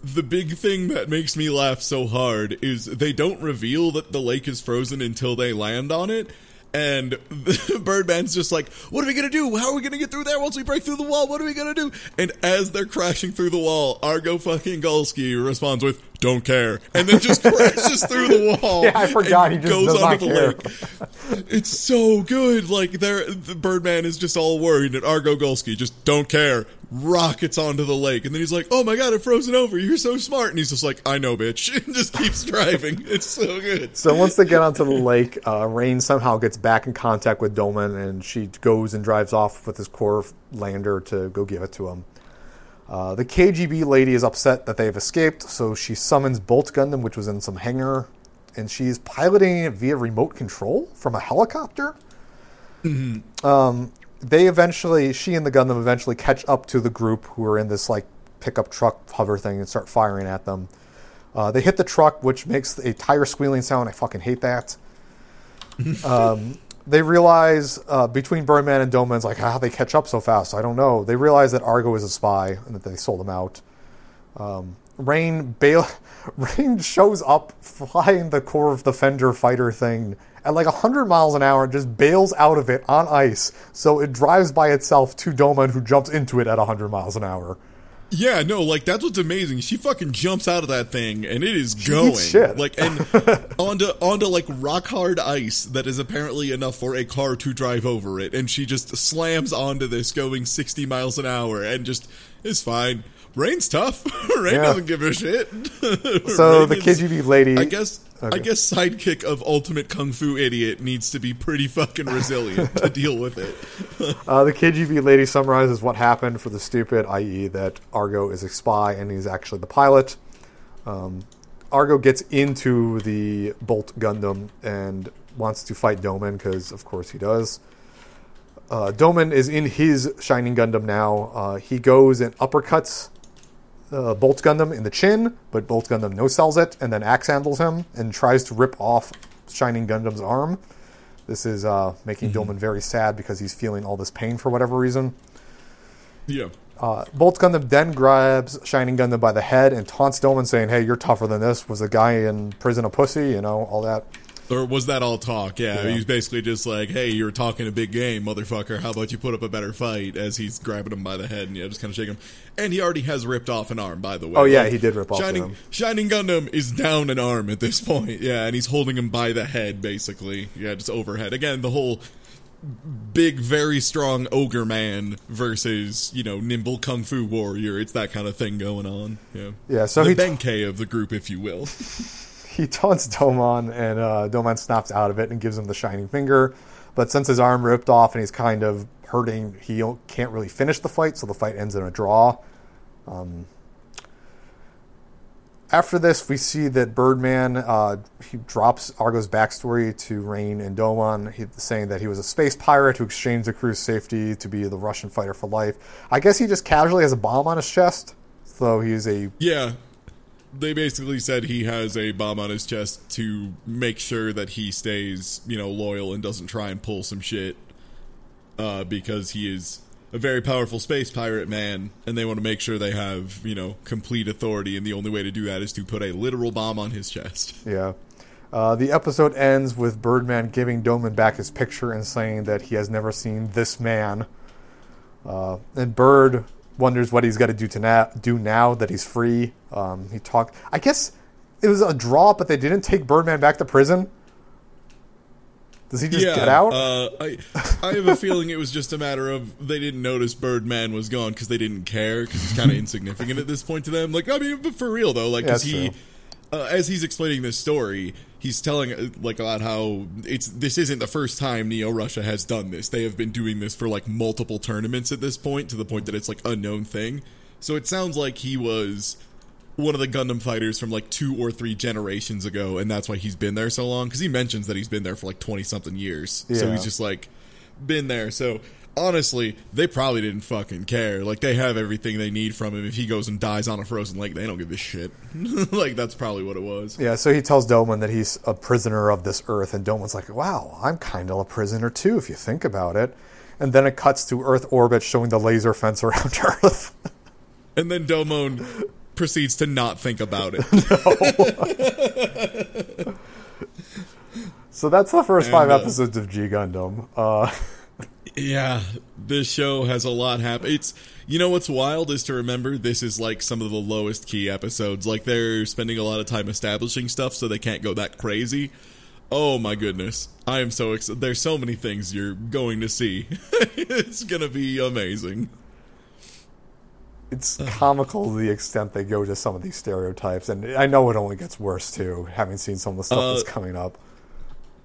The big thing that makes me laugh so hard is they don't reveal that the lake is frozen until they land on it, and Birdman's just like, what are we gonna do? How are we gonna get through there once we break through the wall? What are we gonna do? And as they're crashing through the wall, Argo fucking Gulskii responds with, don't care, and then just crashes through the wall. Yeah, I forgot he just goes does not the care. Lake. It's so good. Like, there, the Birdman is just all worried, and Argo Gulskii just don't care. Rockets onto the lake, and then he's like, "Oh my god, it frozen over! You're so smart!" And he's just like, "I know, bitch," and just keeps driving. It's so good. So once they get onto the lake, uh, Rain somehow gets back in contact with Domon, and she goes and drives off with his Core Lander to go give it to him. Uh, the K G B lady is upset that they have escaped, so she summons Bolt Gundam, which was in some hangar. and she's piloting it via remote control from a helicopter. Mm-hmm. Um, they eventually, she and the Gundam eventually catch up to the group who are in this like pickup truck hover thing and start firing at them. Uh, they hit the truck, which makes a tire squealing sound. I fucking hate that. um, they realize uh, between Birdman and Doman's like, how ah, they catch up so fast? I don't know. They realize that Argo is a spy and that they sold him out. Um, Rain bail- Rain shows up flying the core of the Fender fighter thing at like one hundred miles an hour and just bails out of it on ice. So it drives by itself to Domon, who jumps into it at one hundred miles an hour. Yeah, no, like, that's what's amazing. She fucking jumps out of that thing, and it is going. Shit. Like, and onto, onto, like, rock-hard ice that is apparently enough for a car to drive over it, and she just slams onto this going sixty miles an hour and just is fine. Rain's tough. Rain yeah. doesn't give a shit. So Rain the K G B lady... I guess... Okay. I guess sidekick of Ultimate Kung Fu Idiot needs to be pretty fucking resilient to deal with it. uh, the K G B lady summarizes what happened for the stupid, that is that Argo is a spy and he's actually the pilot. Um, Argo gets into the Bolt Gundam and wants to fight Domon because, of course, he does. Uh, Domon is in his Shining Gundam now. Uh, he goes and uppercuts... Uh, Bolt Gundam in the chin, but Bolt Gundam no-sells it and then axe handles him and tries to rip off Shining Gundam's arm. This is uh, making mm-hmm. Domon very sad because he's feeling all this pain for whatever reason. Yeah. Uh, Bolt Gundam then grabs Shining Gundam by the head and taunts Domon, saying, "Hey, you're tougher than this. Was the guy in prison a pussy? You know, all that." Or was that all talk? Yeah, yeah. He's basically just like, "Hey, you're talking a big game, motherfucker. How about you put up a better fight?" As he's grabbing him by the head and yeah, just kind of shaking him. And he already has ripped off an arm, by the way. Oh yeah, like, he did rip off Shining, an arm. Shining Gundam is down an arm at this point. Yeah, and he's holding him by the head, basically. Yeah, just overhead. Again, the whole big, very strong ogre man versus, you know, nimble kung fu warrior. It's that kind of thing going on. Yeah. Yeah. So the he Benkei t- of the group, if you will. He taunts Domon, and uh, Domon snaps out of it and gives him the Shining Finger. But since his arm ripped off and he's kind of hurting, he can't really finish the fight, so the fight ends in a draw. Um, after this, we see that Birdman, uh, he drops Argo's backstory to Rain and Domon, he, saying that he was a space pirate who exchanged the crew's safety to be the Russian fighter for life. I guess he just casually has a bomb on his chest, so he's a... Yeah. They basically said he has a bomb on his chest to make sure that he stays, you know, loyal and doesn't try and pull some shit. Uh, because he is a very powerful space pirate man, and they want to make sure they have, you know, complete authority, and the only way to do that is to put a literal bomb on his chest. Yeah. Uh, the episode ends with Birdman giving Domon back his picture and saying that he has never seen this man. Uh, and Bird... wonders what he's got to do to na- do now that he's free. Um, he talked. I guess it was a draw, but they didn't take Birdman back to prison. Does he just yeah, get out? Uh, I I have a feeling it was just a matter of they didn't notice Birdman was gone because they didn't care because he's kind of insignificant at this point to them. Like I mean, but for real though, like because yeah, he. True. Uh, as he's explaining this story, he's telling like about how it's this isn't the first time Neo Russia has done this. They have been doing this for like multiple tournaments at this point, to the point that it's like a known thing. So it sounds like he was one of the Gundam fighters from like two or three generations ago, and that's why he's been there so long. Because he mentions that he's been there for like twenty something years, yeah. So he's just like been there. So honestly, they probably didn't fucking care. Like, they have everything they need from him. If he goes and dies on a frozen lake, they don't give a shit. Like, that's probably what it was. Yeah, so he tells Domon that he's a prisoner of this Earth, and Domon's like, wow, I'm kind of a prisoner too, if you think about it. And then it cuts to Earth orbit, showing the laser fence around Earth. And then Domon proceeds to not think about it. No. So that's the first and, five episodes uh, of G Gundam. Uh... Yeah, this show has a lot happen. It's, you know what's wild is to remember this is like some of the lowest key episodes. Like they're spending a lot of time establishing stuff so they can't go that crazy. Oh my goodness. I am so excited. There's so many things you're going to see. It's going to be amazing. It's comical to the extent they go to some of these stereotypes. And I know it only gets worse too, having seen some of the stuff uh, that's coming up.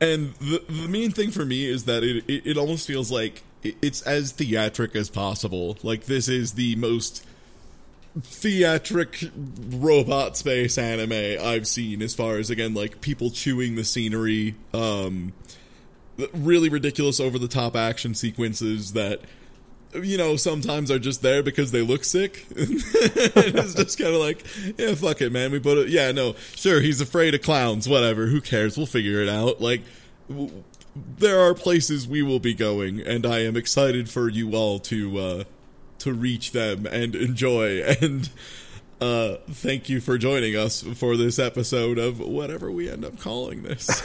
And the, the main thing for me is that it, it, it almost feels like it's as theatric as possible. Like, this is the most theatric robot space anime I've seen, as far as, again, like, people chewing the scenery, um, really ridiculous over-the-top action sequences that, you know, sometimes are just there because they look sick. It's just kind of like, yeah, fuck it, man. We put it, yeah, no, sure, he's afraid of clowns, whatever, who cares, we'll figure it out. Like, w- there are places we will be going, and I am excited for you all to, uh, to reach them and enjoy, and, uh, thank you for joining us for this episode of whatever we end up calling this.